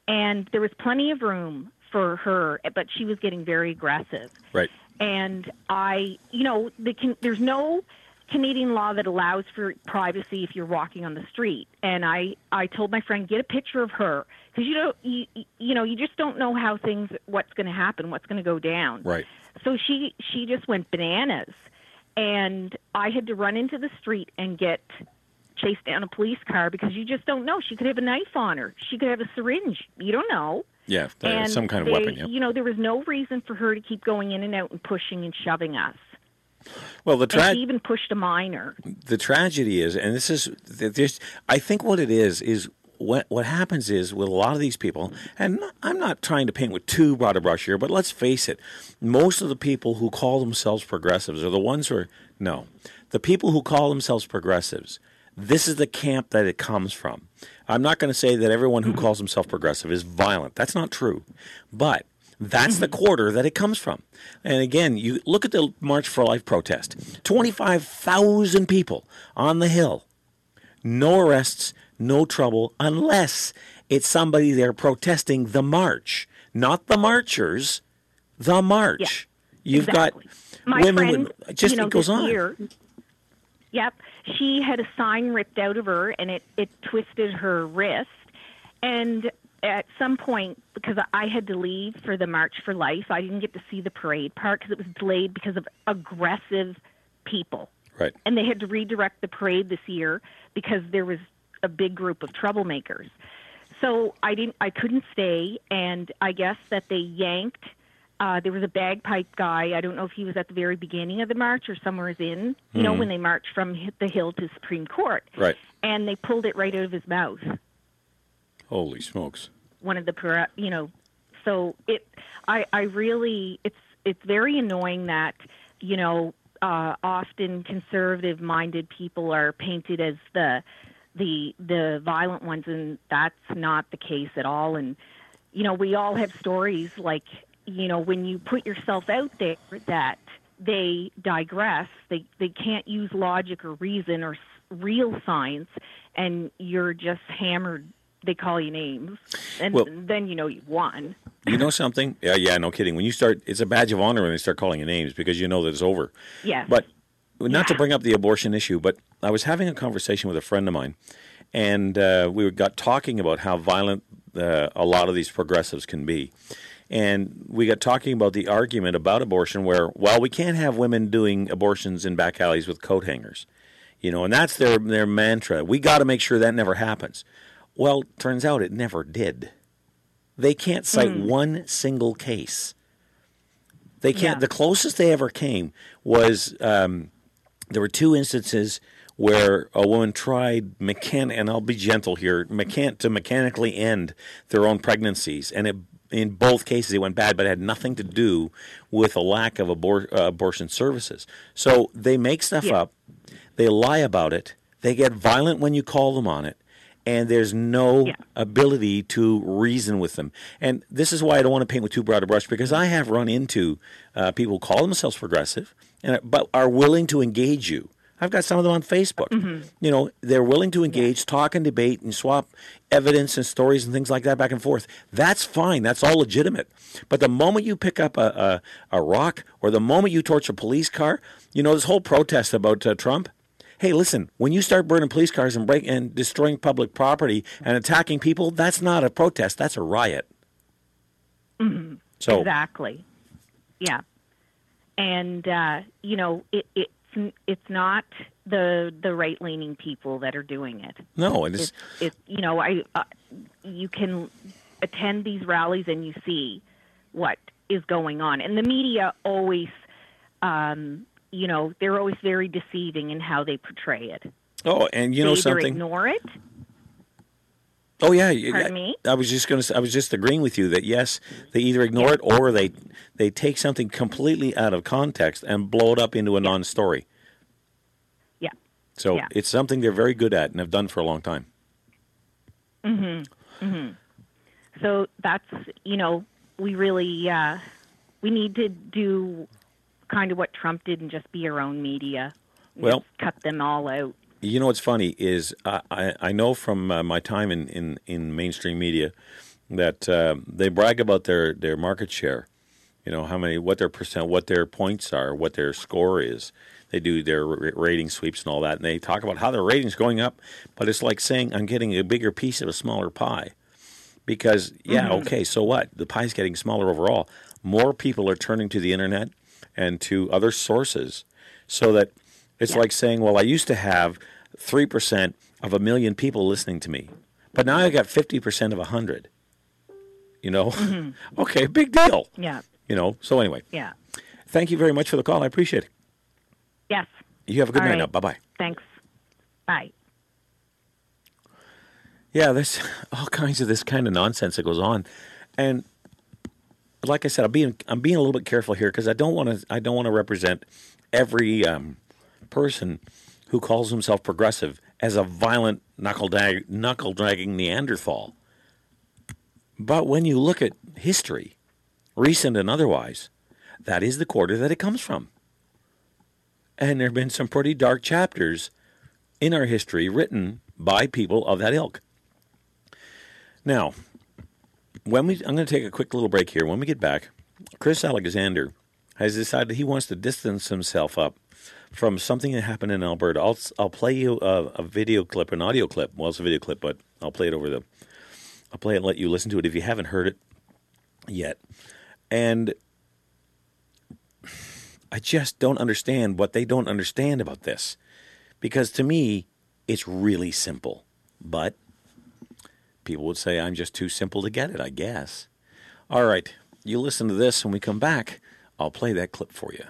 And there was plenty of room for her, but she was getting very aggressive. Right. And I, you know, the, there's no Canadian law that allows for privacy if you're walking on the street. And I, I told my friend, get a picture of her. Because you don't, you, you know, you just don't know how things, what's going to happen, what's going to go down. Right. So she, she just went bananas, and I had to run into the street and get chased down a police car because you just don't know. She could have a knife on her. She could have a syringe. You don't know. Yeah, and some kind of they, weapon. Yeah. You know, there was no reason for her to keep going in and out and pushing and shoving us. Well, the tra- and she even pushed a minor. The tragedy is, and this is, this, I think what it is is. What what happens is with a lot of these people, and I'm not trying to paint with too broad a brush here, but let's face it, most of the people who call themselves progressives are the ones who are, no, the people who call themselves progressives, this is the camp that it comes from. I'm not going to say that everyone who calls himself progressive is violent. That's not true. But that's the quarter that it comes from. And again, you look at the March for Life protest, twenty-five thousand people on the Hill, no arrests, no trouble, unless it's somebody there protesting the march, not the marchers, the march. Yeah, You've exactly. got My women, friend, women, just you know, it goes on. Year, yep. She had a sign ripped out of her, and it, it twisted her wrist. And at some point, because I had to leave for the March for Life, I didn't get to see the parade part because it was delayed because of aggressive people. Right. And they had to redirect the parade this year because there was a big group of troublemakers. So I didn't, I couldn't stay, and I guess that they yanked, uh, there was a bagpipe guy, I don't know if he was at the very beginning of the march or somewhere in, you mm-hmm. know, when they marched from the Hill to Supreme Court. Right. And they pulled it right out of his mouth. Holy smokes. One of the, you know, so it, I, I really, it's, it's very annoying that, you know, uh, often conservative-minded people are painted as the, the the violent ones, and that's not the case at all. And, you know, we all have stories like, you know, when you put yourself out there that they digress, they, they can't use logic or reason or real science, and you're just hammered. They call you names, and well, then you know you've won. You know something? Yeah, yeah, no kidding. When you start, it's a badge of honor when they start calling you names because you know that it's over. Yes. But not to bring up the abortion issue, but I was having a conversation with a friend of mine, and uh, we got talking about how violent uh, a lot of these progressives can be. And we got talking about the argument about abortion where, well, we can't have women doing abortions in back alleys with coat hangers, you know, and that's their, their mantra. We got to make sure that never happens. Well, turns out it never did. They can't cite mm. one single case. They can't. Yeah. The closest they ever came was... Um, There were two instances where a woman tried, mechan- and I'll be gentle here, mechan- to mechanically end their own pregnancies. And it, in both cases, it went bad, but it had nothing to do with a lack of abor- uh, abortion services. So they make stuff yeah. up. They lie about it. They get violent when you call them on it. And there's no yeah. ability to reason with them. And this is why I don't want to paint with too broad a brush, because I have run into uh, people who call themselves progressive, and but are willing to engage you. I've got some of them on Facebook. Mm-hmm. You know, they're willing to engage, yeah. talk and debate and swap evidence and stories and things like that back and forth. That's fine. That's all legitimate. But the moment you pick up a, a, a rock, or the moment you torch a police car, you know, this whole protest about uh, Trump, hey, listen, when you start burning police cars and break and destroying public property and attacking people, that's not a protest. That's a riot. Mm-hmm. So exactly. Yeah. And, uh, you know, it, it's, it's not the the right-leaning people that are doing it. No, it is. It's, it's, you know, I uh, you can attend these rallies and you see what is going on. And the media always, um, you know, they're always very deceiving in how they portray it. Oh, and you know they something? They ignore it. Oh yeah, Pardon I, me? I was just going to. I was just agreeing with you that yes, they either ignore yeah. it or they they take something completely out of context and blow it up into a non-story. Yeah. So yeah. it's something they're very good at and have done for a long time. Mm-hmm. Mm-hmm. So that's you know we really uh, we need to do kind of what Trump did and just be our own media. Well, just cut them all out. You know what's funny is I, I, I know from uh, my time in, in, in mainstream media that uh, they brag about their, their market share, you know, how many, what their percent, what their points are, what their score is. They do their r- rating sweeps and all that, and they talk about how their rating's going up, but it's like saying I'm getting a bigger piece of a smaller pie because, yeah, mm-hmm. okay, so what? The pie's getting smaller overall. More people are turning to the internet and to other sources so that it's yeah. like saying, well, I used to have three percent of a million people listening to me, but now I got fifty percent of one hundred. You know? Mm-hmm. Okay, big deal. Yeah. You know? So anyway. Yeah. Thank you very much for the call. I appreciate it. Yes. You have a good All night right. now. Bye-bye. Thanks. Bye. Yeah, there's all kinds of this kind of nonsense that goes on. And like I said, I'm being, I'm being a little bit careful here because I don't want to I don't want to represent every um, person who calls himself progressive as a violent, knuckle-dragging knuckle Neanderthal. But when you look at history, recent and otherwise, that is the quarter that it comes from. And there have been some pretty dark chapters in our history written by people of that ilk. Now, when we, I'm going to take a quick little break here. When we get back, Chris Alexander has decided he wants to distance himself up from something that happened in Alberta. I'll I'll play you a, a video clip, an audio clip. Well, it's a video clip, but I'll play it over the. I'll play it and let you listen to it if you haven't heard it yet. And I just don't understand what they don't understand about this. Because to me, it's really simple. But people would say I'm just too simple to get it, I guess. All right, you listen to this when we come back. I'll play that clip for you.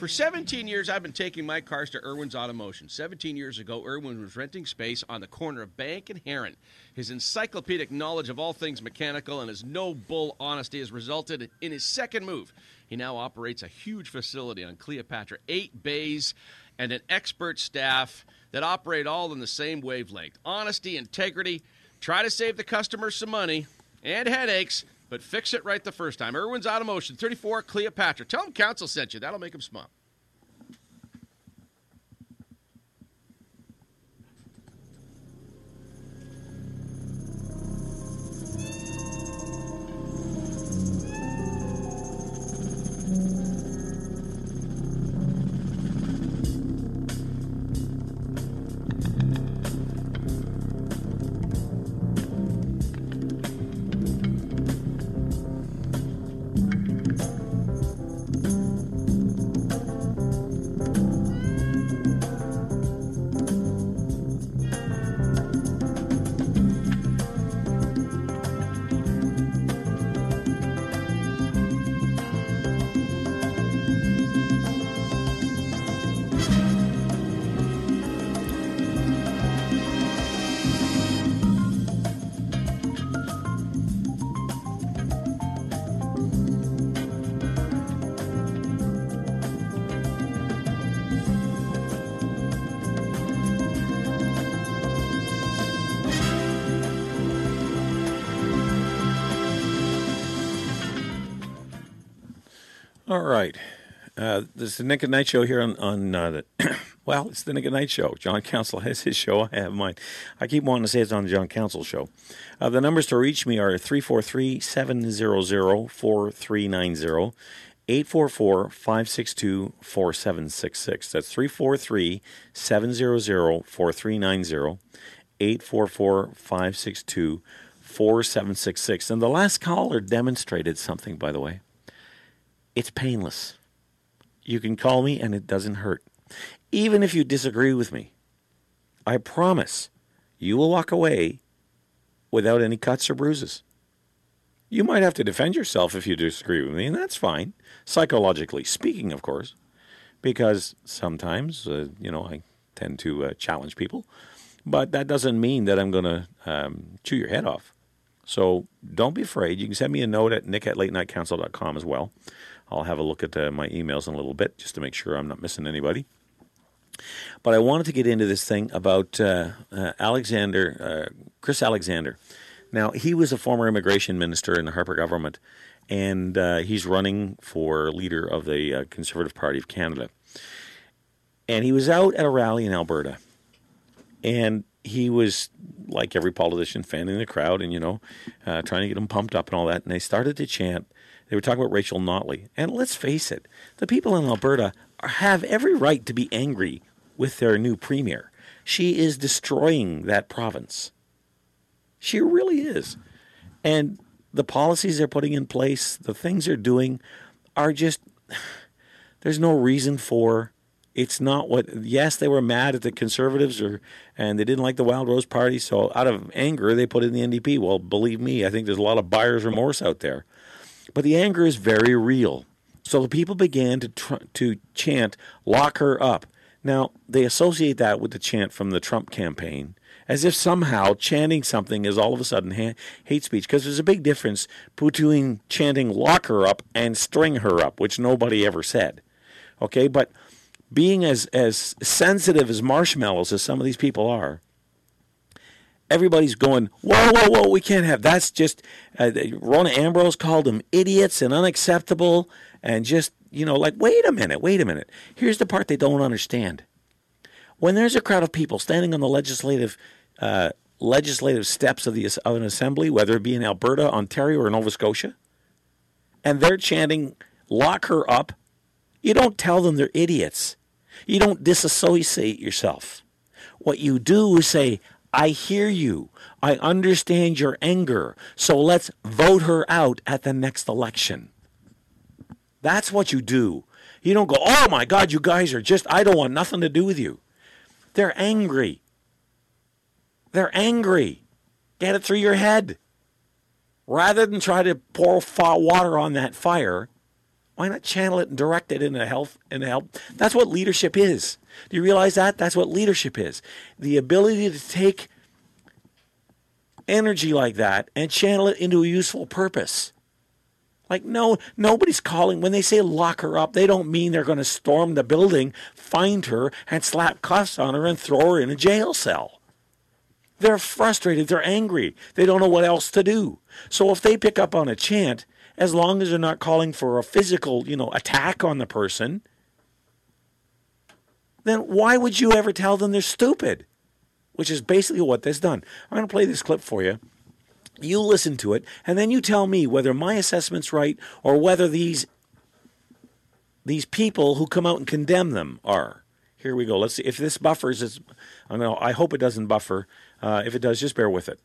For seventeen years, I've been taking my cars to Irwin's Auto Motion. seventeen years ago, Irwin was renting space on the corner of Bank and Heron. His encyclopedic knowledge of all things mechanical and his no-bull honesty has resulted in his second move. He now operates a huge facility on Cleopatra, eight bays, and an expert staff that operate all in the same wavelength. Honesty, integrity, try to save the customer some money and headaches, but fix it right the first time. Irwin's Auto Motion, thirty-four Cleopatra. Tell them Council sent you. That'll make them smile. All right. Uh, this is the Nick at Night Show here on, on uh, the, well, it's the Nick at Night Show. John Council has his show. I have mine. I keep wanting to say it's on the John Council show. Uh, the numbers to reach me are three four three, seven hundred, four three nine zero, eight four four, five six two, four seven six six. That's three four three, seven hundred, four three nine zero, eight four four, five six two, four seven six six. And the last caller demonstrated something, by the way. It's painless. You can call me and it doesn't hurt. Even if you disagree with me, I promise you will walk away without any cuts or bruises. You might have to defend yourself if you disagree with me, and that's fine, psychologically speaking, of course, because sometimes, uh, you know, I tend to uh, challenge people, but that doesn't mean that I'm going to um, chew your head off. So don't be afraid. You can send me a note at nick at late night council dot com as well. I'll have a look at uh, my emails in a little bit just to make sure I'm not missing anybody. But I wanted to get into this thing about uh, uh, Alexander, uh, Chris Alexander. Now, he was a former immigration minister in the Harper government, and uh, he's running for leader of the uh, Conservative Party of Canada. And he was out at a rally in Alberta, and he was, like every politician, fanning the crowd and, you know, uh, trying to get them pumped up and all that. And they started to chant. They were talking about Rachel Notley. And let's face it, the people in Alberta are, have every right to be angry with their new premier. She is destroying that province. She really is. And the policies they're putting in place, the things they're doing are just, there's no reason for. It's not what, yes, they were mad at the Conservatives or and they didn't like the Wild Rose Party, so out of anger, they put in the N D P. Well, believe me, I think there's a lot of buyer's remorse out there. But the anger is very real. So the people began to tr- to chant, lock her up. Now, they associate that with the chant from the Trump campaign, as if somehow chanting something is all of a sudden ha- hate speech, because there's a big difference between chanting lock her up and string her up, which nobody ever said. Okay, but being as, as sensitive as marshmallows as some of these people are, everybody's going, whoa, whoa, whoa, we can't have. That's just, uh, Rona Ambrose called them idiots and unacceptable and just, you know, like, wait a minute, wait a minute. Here's the part they don't understand. When there's a crowd of people standing on the legislative uh, legislative steps of, the, of an assembly, whether it be in Alberta, Ontario, or Nova Scotia, and they're chanting, lock her up, you don't tell them they're idiots. You don't disassociate yourself. What you do is say, I hear you. I understand your anger. So let's vote her out at the next election. That's what you do. You don't go, oh my God, you guys are just, I don't want nothing to do with you. They're angry. They're angry. Get it through your head. Rather than try to pour water on that fire, why not channel it and direct it into health and help? That's what leadership is. Do you realize that? That's what leadership is. The ability to take energy like that and channel it into a useful purpose. Like, no, nobody's calling. When they say lock her up, they don't mean they're going to storm the building, find her, and slap cuffs on her and throw her in a jail cell. They're frustrated. They're angry. They don't know what else to do. So if they pick up on a chant, as long as they're not calling for a physical, you know, attack on the person, then why would you ever tell them they're stupid? Which is basically what they've done. I'm going to play this clip for you. You listen to it, and then you tell me whether my assessment's right or whether these these people who come out and condemn them are. Here we go. Let's see if this buffers. It's, I know, I hope it doesn't buffer. Uh, if it does, just bear with it.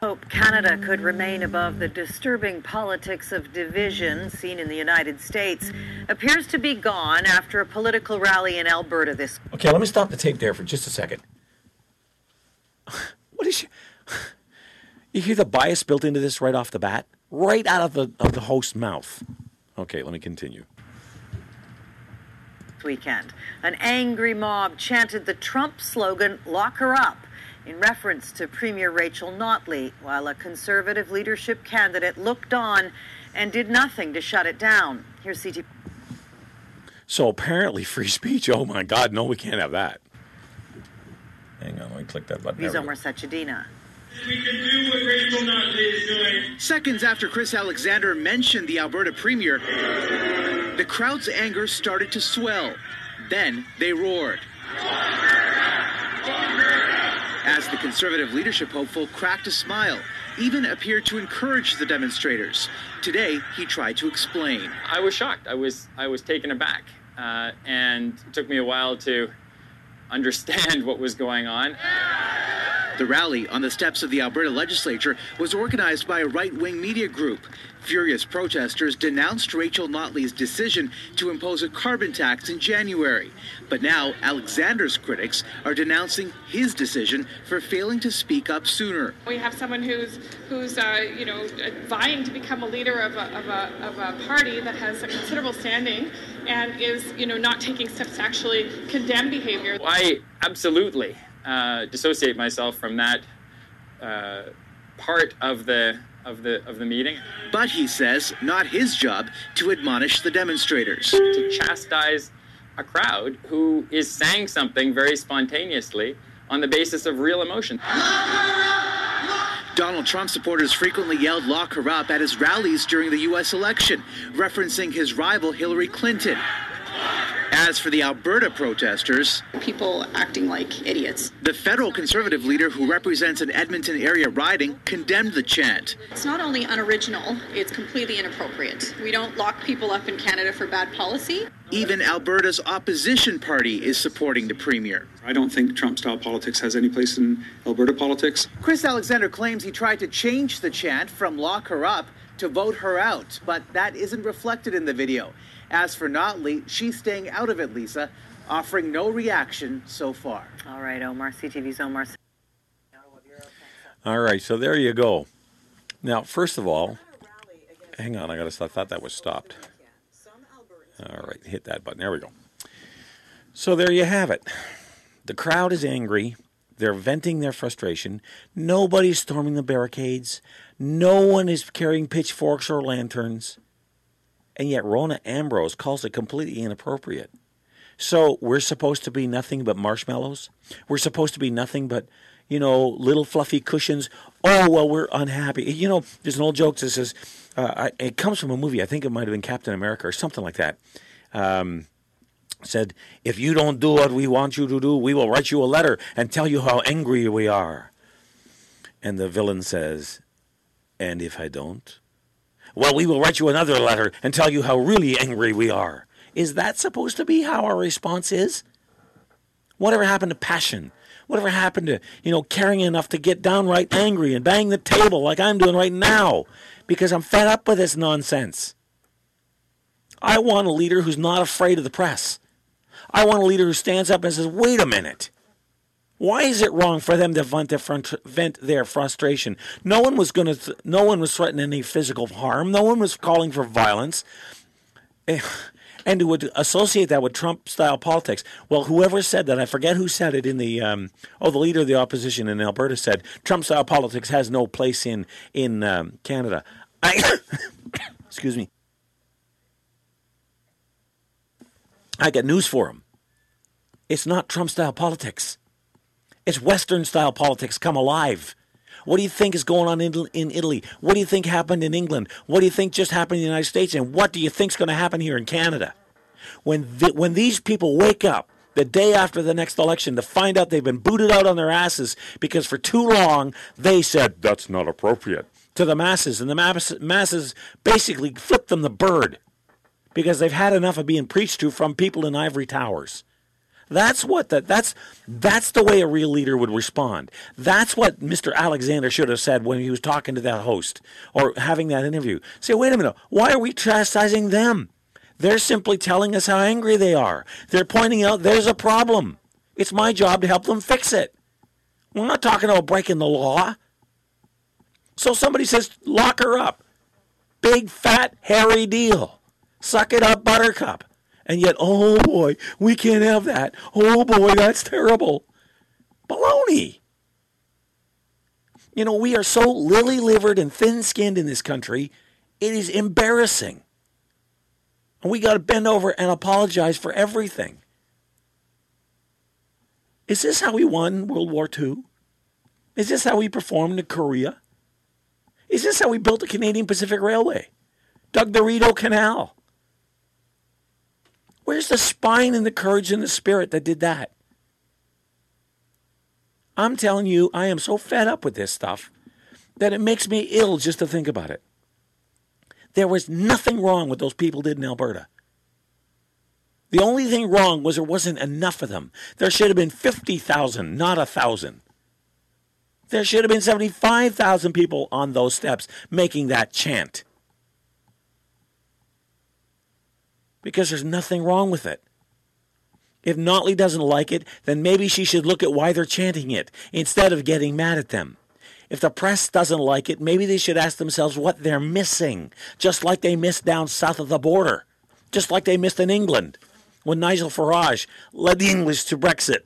Hope Canada could remain above the disturbing politics of division seen in the United States appears to be gone after a political rally in Alberta this... Okay, let me stop the tape there for just a second. What is she... You hear the bias built into this right off the bat? Right out of the, of the host's mouth. Okay, let me continue. Weekend, an angry mob chanted the Trump slogan, lock her up, in reference to Premier Rachel Notley, while a Conservative leadership candidate looked on and did nothing to shut it down. Here's C T. So apparently free speech, oh my God, no, we can't have that. Hang on, let me click that button. Vizomar Sachedina. We can do what Rachel Notley is doing. Seconds after Chris Alexander mentioned the Alberta premier, the crowd's anger started to swell. Then they roared. As the Conservative leadership hopeful cracked a smile, even appeared to encourage the demonstrators. Today, he tried to explain. I was shocked. I was I was taken aback, uh, and it took me a while to understand what was going on. The rally on the steps of the Alberta legislature was organized by a right-wing media group. Furious protesters denounced Rachel Notley's decision to impose a carbon tax in January. But now Alexander's critics are denouncing his decision for failing to speak up sooner. We have someone who's, who's uh, you know, vying to become a leader of a, of, a, of a party that has a considerable standing and is, you know, not taking steps to actually condemn behavior. I absolutely Uh, dissociate myself from that uh, part of the of the of the meeting. But he says not his job to admonish the demonstrators. To chastise a crowd who is saying something very spontaneously on the basis of real emotion. Donald Trump supporters frequently yelled "Lock her up" at his rallies during the U S election, referencing his rival Hillary Clinton. As for the Alberta protesters, people acting like idiots. The federal Conservative leader who represents an Edmonton area riding condemned the chant. It's not only unoriginal, it's completely inappropriate. We don't lock people up in Canada for bad policy. Even Alberta's opposition party is supporting the premier. I don't think Trump-style politics has any place in Alberta politics. Chris Alexander claims he tried to change the chant from "lock her up" to "vote her out," but that isn't reflected in the video. As for Notley, she's staying out of it, Lisa, offering no reaction so far. All right, Omar, C T V's Omar. All right, so there you go. Now, first of all, hang on, I got to. I thought that was stopped. All right, hit that button. There we go. So there you have it. The crowd is angry. They're venting their frustration. Nobody's storming the barricades. No one is carrying pitchforks or lanterns. And yet Rona Ambrose calls it completely inappropriate. So we're supposed to be nothing but marshmallows? We're supposed to be nothing but, you know, little fluffy cushions? Oh, well, we're unhappy. You know, there's an old joke that says, uh, I, it comes from a movie. I think it might have been Captain America or something like that. Um, said, if you don't do what we want you to do, we will write you a letter and tell you how angry we are. And the villain says, and if I don't? Well, we will write you another letter and tell you how really angry we are. Is that supposed to be how our response is? Whatever happened to passion? Whatever happened to, you know, caring enough to get downright angry and bang the table like I'm doing right now? Because I'm fed up with this nonsense. I want a leader who's not afraid of the press. I want a leader who stands up and says, wait a minute. Why is it wrong for them to vent their, front, vent their frustration? No one was going to. No one was threatening any physical harm. No one was calling for violence, and to associate that with Trump-style politics. Well, whoever said that, I forget who said it in the. Um, oh, the leader of the opposition in Alberta said Trump-style politics has no place in in um, Canada. I, excuse me. I got news for him. It's not Trump-style politics. It's Western-style politics come alive. What do you think is going on in, in Italy? What do you think happened in England? What do you think just happened in the United States? And what do you think is going to happen here in Canada? When, the, when these people wake up the day after the next election to find out they've been booted out on their asses because for too long they said, that's not appropriate, to the masses. And the mass, masses basically flipped them the bird because they've had enough of being preached to from people in ivory towers. That's what the, that's that's the way a real leader would respond. That's what Mister Alexander should have said when he was talking to that host or having that interview. Say, wait a minute, why are we chastising them? They're simply telling us how angry they are. They're pointing out there's a problem. It's my job to help them fix it. We're not talking about breaking the law. So somebody says, lock her up. Big, fat, hairy deal. Suck it up, buttercup. And yet, oh boy, we can't have that. Oh boy, that's terrible. Baloney. You know, we are so lily-livered and thin-skinned in this country, it is embarrassing. And we got to bend over and apologize for everything. Is this how we won World War Two? Is this how we performed in Korea? Is this how we built the Canadian Pacific Railway? Dug the Rideau Canal? Where's the spine and the courage and the spirit that did that? I'm telling you, I am so fed up with this stuff that it makes me ill just to think about it. There was nothing wrong with those people did in Alberta. The only thing wrong was there wasn't enough of them. There should have been fifty thousand, not one thousand. There should have been seventy-five thousand people on those steps making that chant. Because there's nothing wrong with it. If Notley doesn't like it, then maybe she should look at why they're chanting it instead of getting mad at them. If the press doesn't like it, maybe they should ask themselves what they're missing, just like they missed down south of the border, just like they missed in England when Nigel Farage led the English to Brexit.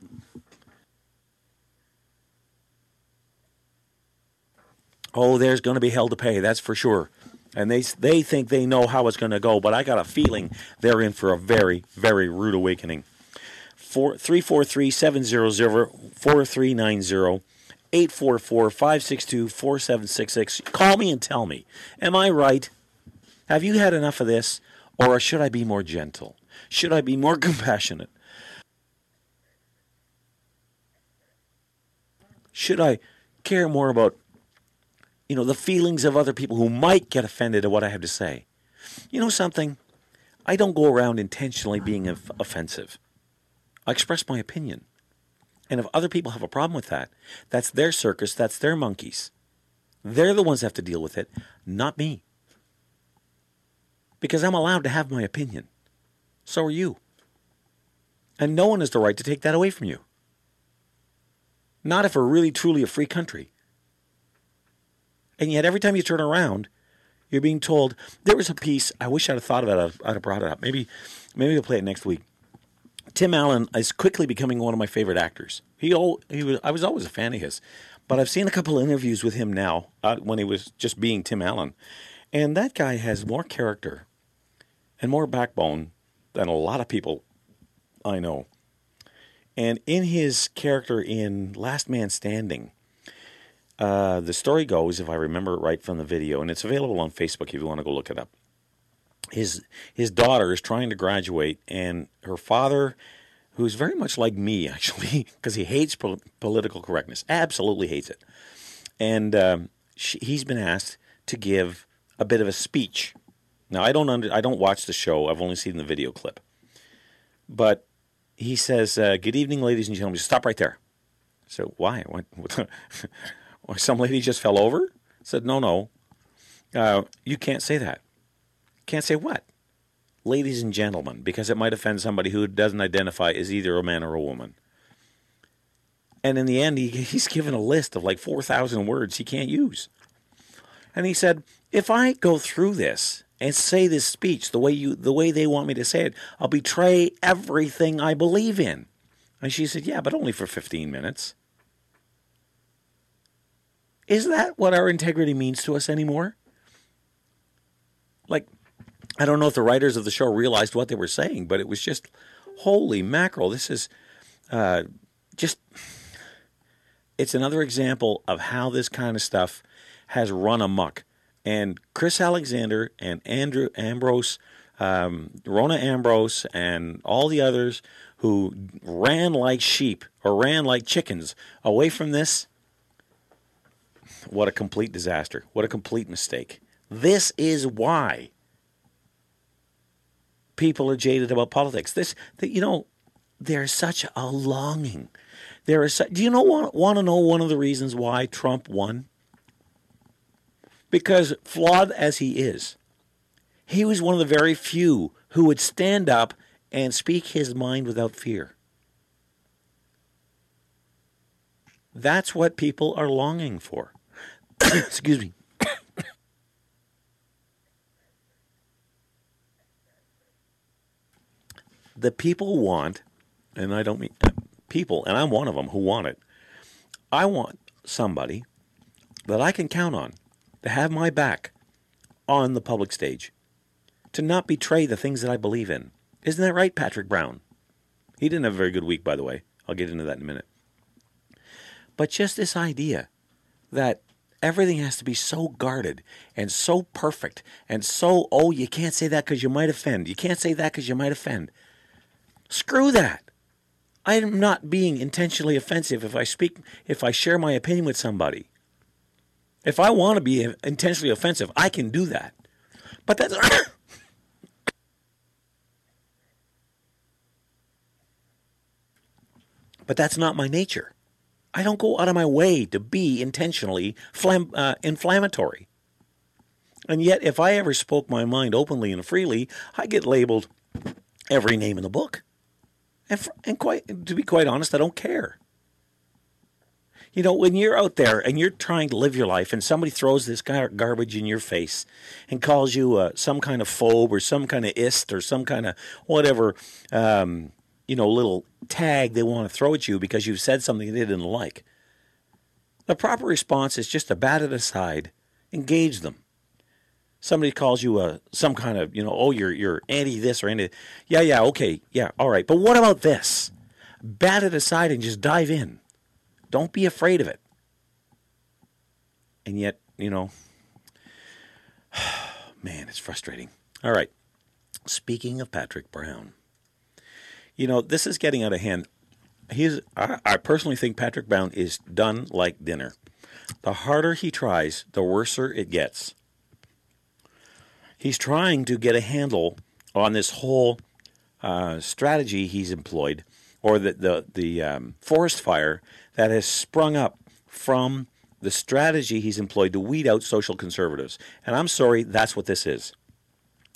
Oh, there's going to be hell to pay, that's for sure. And they they think they know how it's going to go, but I got a feeling they're in for a very, very rude awakening. three four three, seven zero zero, four three nine zero, eight four four, five six two, four seven six six. Call me and tell me, am I right? Have you had enough of this? Or should I be more gentle? Should I be more compassionate? Should I care more about, you know, the feelings of other people who might get offended at what I have to say? You know something? I don't go around intentionally being offensive. I express my opinion. And if other people have a problem with that, that's their circus, that's their monkeys. They're the ones that have to deal with it, not me. Because I'm allowed to have my opinion. So are you. And no one has the right to take that away from you. Not if we're really truly a free country. And yet every time you turn around, you're being told, there was a piece, I wish I'd have thought of it, I'd have brought it up. Maybe, maybe we'll play it next week. Tim Allen is quickly becoming one of my favorite actors. He, he was, I was always a fan of his, but I've seen a couple of interviews with him now uh, when he was just being Tim Allen, and that guy has more character and more backbone than a lot of people I know. And in his character in Last Man Standing, uh, the story goes, if I remember it right from the video, and it's available on Facebook if you want to go look it up. His his daughter is trying to graduate, and her father, who's very much like me, actually, because he hates pol- political correctness, absolutely hates it. And um, she, he's been asked to give a bit of a speech. Now, I don't under, I don't watch the show. I've only seen the video clip. But he says, uh, good evening, ladies and gentlemen. Stop right there. So why? What, what, some lady just fell over? I said, no, no, uh, you can't say that. Can't say what? Ladies and gentlemen, because it might offend somebody who doesn't identify as either a man or a woman. And in the end, he, he's given a list of like four thousand words he can't use. And he said, if I go through this and say this speech the way you, the way they want me to say it, I'll betray everything I believe in. And she said, yeah, but only for fifteen minutes. Is that what our integrity means to us anymore? Like, I don't know if the writers of the show realized what they were saying, but it was just, holy mackerel, this is uh, just, it's another example of how this kind of stuff has run amok. And Chris Alexander and Andrew Ambrose, um, Rona Ambrose and all the others who ran like sheep or ran like chickens away from this, what a complete disaster, what a complete mistake. This is why people are jaded about politics. This, the, you know, there's such a longing. There is. Su- Do you know want, want to know one of the reasons why Trump won? Because flawed as he is, he was one of the very few who would stand up and speak his mind without fear. That's what people are longing for. Excuse me. The people want, and I don't mean people, and I'm one of them who want it. I want somebody that I can count on to have my back on the public stage, to not betray the things that I believe in. Isn't that right, Patrick Brown? He didn't have a very good week, by the way. I'll get into that in a minute. But just this idea that everything has to be so guarded and so perfect and so, oh, you can't say that because you might offend. You can't say that because you might offend. Screw that. I am not being intentionally offensive if I speak, if I share my opinion with somebody. If I want to be intentionally offensive, I can do that. But that's... but that's not my nature. I don't go out of my way to be intentionally flam- uh, inflammatory. And yet, if I ever spoke my mind openly and freely, I get labeled every name in the book. And, for, and quite, to be quite honest, I don't care. You know, when you're out there and you're trying to live your life and somebody throws this gar- garbage in your face and calls you uh, some kind of phobe or some kind of ist or some kind of whatever, um, you know, little tag they want to throw at you because you've said something they didn't like, the proper response is just to bat it aside, engage them. Somebody calls you a some kind of, you know, oh, you're you're anti this or anti, yeah, yeah, okay, yeah, all right. But what about this? Bat it aside and just dive in. Don't be afraid of it. And yet, you know, man, it's frustrating. All right. Speaking of Patrick Brown, you know, this is getting out of hand. He's, I, I personally think Patrick Brown is done like dinner. The harder he tries, the worser it gets. He's trying to get a handle on this whole uh, strategy he's employed, or the the, the um, forest fire that has sprung up from the strategy he's employed to weed out social conservatives. And I'm sorry, that's what this is.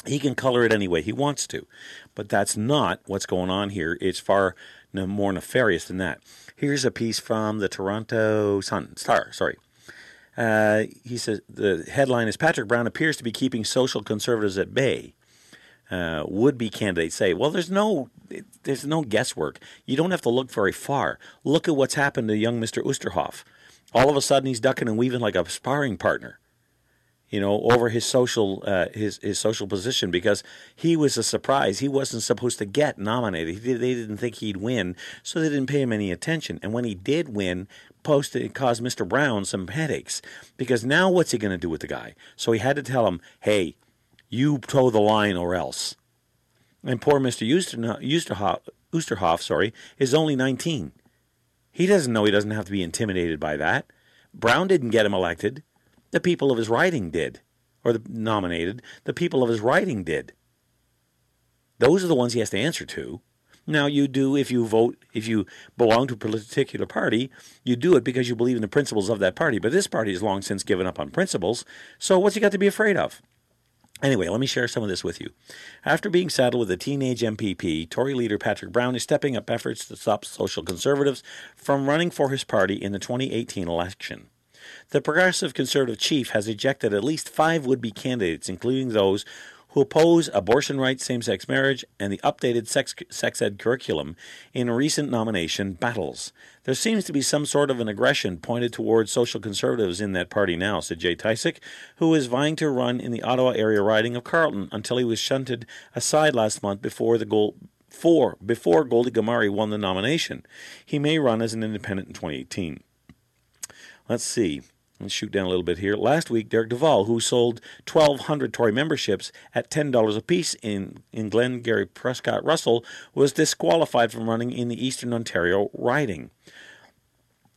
He can color it any way he wants to, but that's not what's going on here. It's far more nefarious than that. Here's a piece from the Toronto Sun Star, sorry. Uh, he says the headline is Patrick Brown appears to be keeping social conservatives at bay. Uh, would-be candidates say, well, there's no, there's no guesswork. You don't have to look very far. Look at what's happened to young Mister Oosterhoff. All of a sudden, he's ducking and weaving like a sparring partner, you know, over his social, uh, his his social position because he was a surprise. He wasn't supposed to get nominated. He, they didn't think he'd win, so they didn't pay him any attention. And when he did win, posted it caused Mister Brown some headaches because now what's he going to do with the guy? So he had to tell him, hey, you toe the line or else. And poor Mister Oosterhoff, Oosterhoff sorry, is only nineteen. He doesn't know he doesn't have to be intimidated by that. Brown didn't get him elected. The people of his riding did, or the, nominated. The people of his riding did. Those are the ones he has to answer to. Now, you do, if you vote, if you belong to a particular party, you do it because you believe in the principles of that party. But this party has long since given up on principles, so what's he got to be afraid of? Anyway, let me share some of this with you. After being saddled with a teenage M P P, Tory leader Patrick Brown is stepping up efforts to stop social conservatives from running for his party in the twenty eighteen election. The progressive conservative chief has ejected at least five would-be candidates, including those who oppose abortion rights, same-sex marriage, and the updated sex, sex ed curriculum in recent nomination battles. There seems to be some sort of an aggression pointed towards social conservatives in that party now, said Jay Tysick, who is vying to run in the Ottawa area riding of Carleton until he was shunted aside last month before the goal... Four, before Goldie Gomari won the nomination. He may run as an independent in twenty eighteen. Let's see. Let's shoot down a little bit here. Last week, Derek Duval, who sold twelve hundred Tory memberships at ten dollars apiece in, in Glengarry Prescott Russell, was disqualified from running in the Eastern Ontario riding.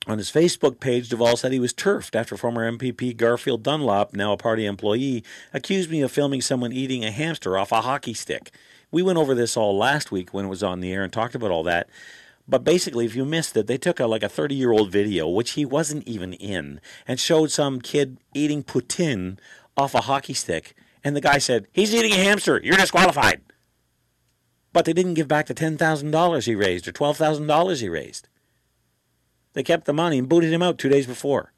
On his Facebook page, Duval said he was turfed after former M P P Garfield Dunlop, now a party employee, accused me of filming someone eating a hamster off a hockey stick. We went over this all last week when it was on the air and talked about all that. But basically, if you missed it, they took a, like a thirty-year-old video, which he wasn't even in, and showed some kid eating poutine off a hockey stick. And the guy said, he's eating a hamster. You're disqualified. But they didn't give back the ten thousand dollars he raised or twelve thousand dollars he raised. They kept the money and booted him out two days before.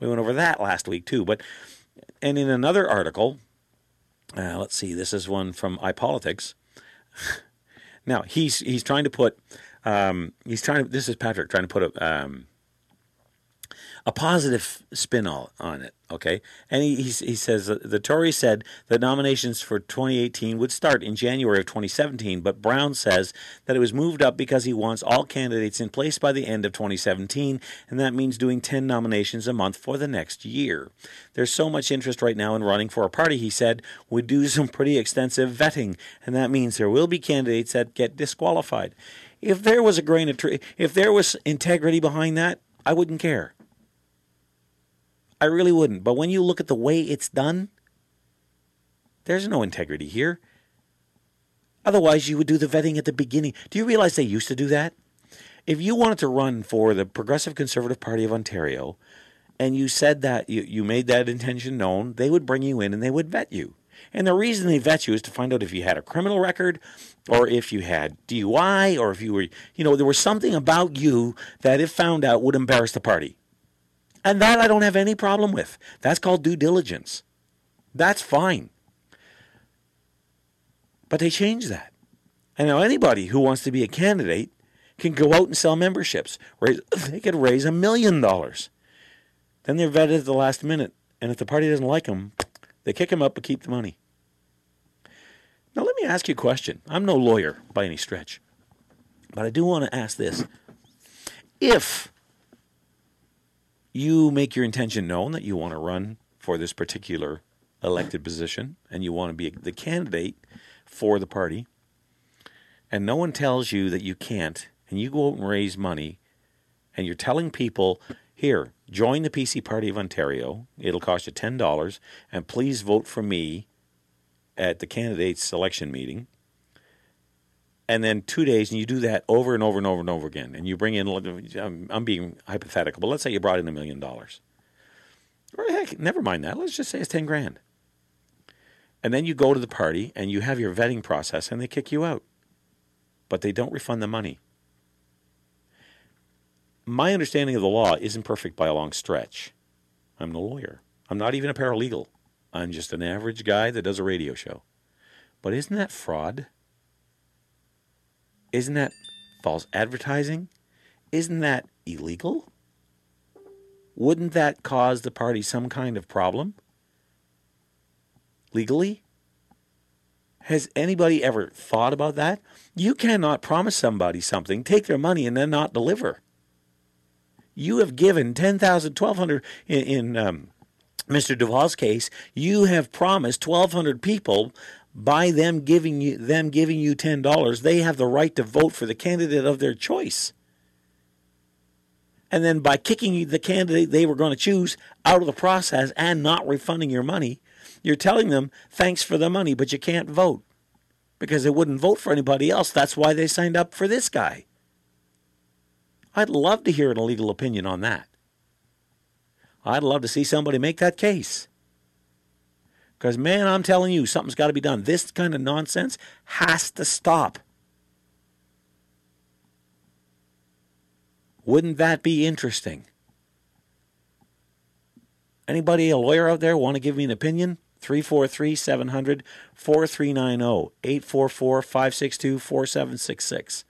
We went over that last week, too. But and in another article, uh, let's see, this is one from iPolitics. Now, he's he's trying to put... Um, he's trying to, this is Patrick trying to put a, um, a positive spin on it, okay? And he, he, he says, the Tories said the nominations for twenty eighteen would start in January of twenty seventeen, but Brown says that it was moved up because he wants all candidates in place by the end of twenty seventeen, and that means doing ten nominations a month for the next year. There's so much interest right now in running for a party, he said, would do some pretty extensive vetting, and that means there will be candidates that get disqualified. If there was a grain of truth, if there was integrity behind that, I wouldn't care. I really wouldn't. But when you look at the way it's done, there's no integrity here. Otherwise, you would do the vetting at the beginning. Do you realize they used to do that? If you wanted to run for the Progressive Conservative Party of Ontario, and you said that, you, you made that intention known, they would bring you in and they would vet you. And the reason they vet you is to find out if you had a criminal record or if you had D U I or if you were, you know, there was something about you that if found out would embarrass the party. And that I don't have any problem with. That's called due diligence. That's fine. But they changed that. And now anybody who wants to be a candidate can go out and sell memberships. Raise, they could raise a million dollars. Then they're vetted at the last minute. And if the party doesn't like them, they kick him up but keep the money. Now, let me ask you a question. I'm no lawyer by any stretch, but I do want to ask this. If you make your intention known that you want to run for this particular elected position and you want to be the candidate for the party, and no one tells you that you can't, and you go out and raise money, and you're telling people, here, join the P C Party of Ontario. It'll cost you ten dollars. And please vote for me at the candidate's selection meeting. And then two days, and you do that over and over and over and over again. And you bring in, I'm being hypothetical, but let's say you brought in a million dollars. Or heck, never mind that. Let's just say it's ten grand. And then you go to the party, and you have your vetting process, and they kick you out. But they don't refund the money. My understanding of the law isn't perfect by a long stretch. I'm no lawyer. I'm not even a paralegal. I'm just an average guy that does a radio show. But isn't that fraud? Isn't that false advertising? Isn't that illegal? Wouldn't that cause the party some kind of problem? Legally? Has anybody ever thought about that? You cannot promise somebody something, take their money, and then not deliver. You have given ten thousand, twelve hundred, in, in um, Mister Duval's case, you have promised twelve hundred people by them giving you them giving you ten dollars, they have the right to vote for the candidate of their choice. And then by kicking the candidate they were going to choose out of the process and not refunding your money, you're telling them, thanks for the money, but you can't vote because they wouldn't vote for anybody else. That's why they signed up for this guy. I'd love to hear an illegal opinion on that. I'd love to see somebody make that case. Because, man, I'm telling you, something's got to be done. This kind of nonsense has to stop. Wouldn't that be interesting? Anybody, a lawyer out there, want to give me an opinion? three four three, seven hundred, four three nine zero, eight four four, five six two, four seven six six.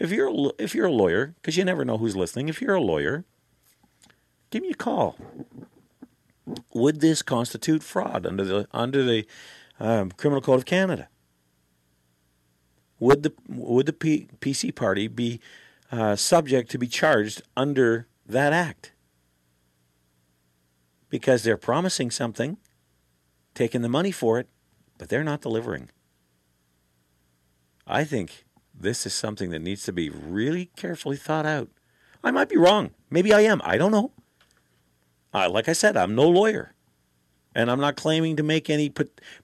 If you're, if you're a lawyer, because you never know who's listening, if you're a lawyer, give me a call. Would this constitute fraud under the under the um, Criminal Code of Canada? Would the would the P, PC Party be uh, subject to be charged under that act? Because they're promising something, taking the money for it, but they're not delivering. I think this is something that needs to be really carefully thought out. I might be wrong. Maybe I am. I don't know. Uh, like I said, I'm no lawyer. And I'm not claiming to make any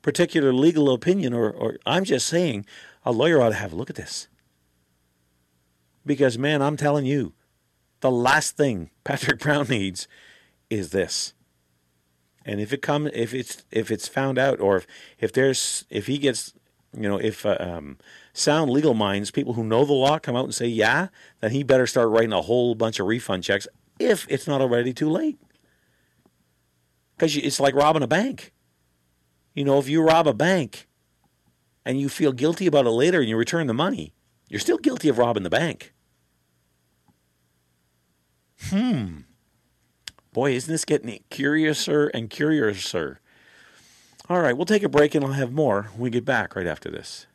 particular legal opinion. Or, or I'm just saying a lawyer ought to have a look at this. Because, man, I'm telling you, the last thing Patrick Brown needs is this. And if it comes, if it's if it's found out, or if, if there's if he gets, you know, if uh, um, sound legal minds, people who know the law, come out and say, yeah, then he better start writing a whole bunch of refund checks if it's not already too late. Because it's like robbing a bank. You know, if you rob a bank and you feel guilty about it later and you return the money, you're still guilty of robbing the bank. Hmm. Boy, isn't this getting curiouser and curiouser? All right, we'll take a break and I'll have more when we get back right after this.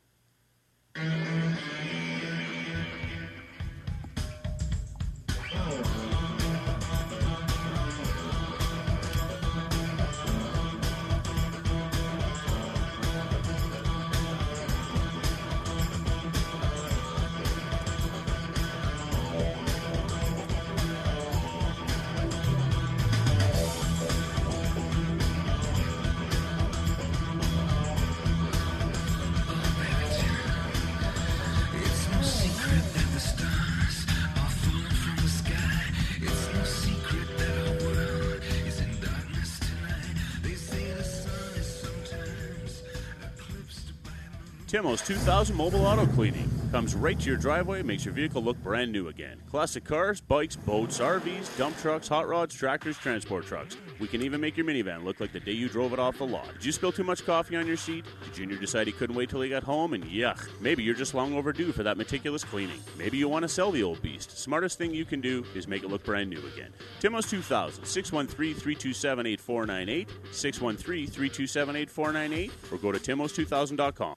Timo's two thousand Mobile Auto Cleaning comes right to your driveway and makes your vehicle look brand new again. Classic cars, bikes, boats, R Vs, dump trucks, hot rods, tractors, transport trucks. We can even make your minivan look like the day you drove it off the lot. Did you spill too much coffee on your seat? Did Junior decide he couldn't wait till he got home? And yuck, maybe you're just long overdue for that meticulous cleaning. Maybe you want to sell the old beast. Smartest thing you can do is make it look brand new again. Timo's two thousand, six one three, three two seven, eight four nine eight, six one three, three two seven, eight four nine eight, or go to timos two thousand dot com.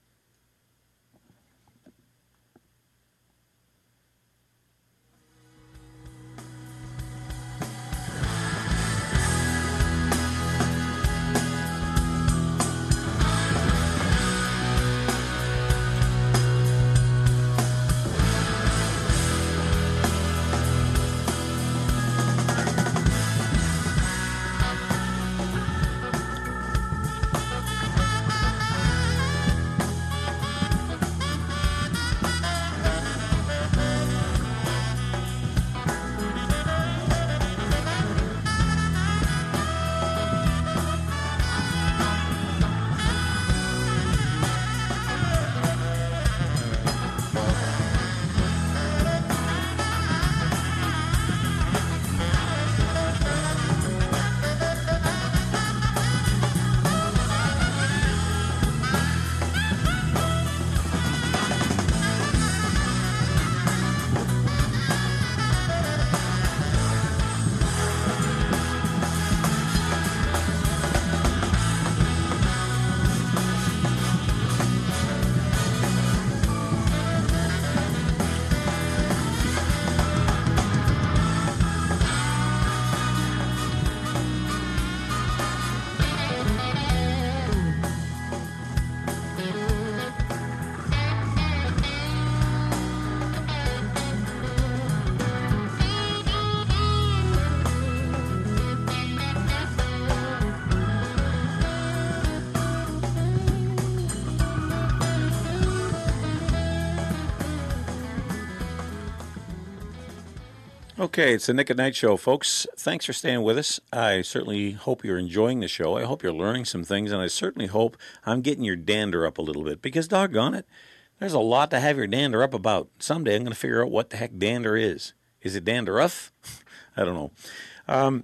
Okay, it's the Nick at Night Show, folks. Thanks for staying with us. I certainly hope you're enjoying the show. I hope you're learning some things, and I certainly hope I'm getting your dander up a little bit, because doggone it, there's a lot to have your dander up about. Someday I'm going to figure out what the heck dander is. Is it dandruff? I don't know. Um,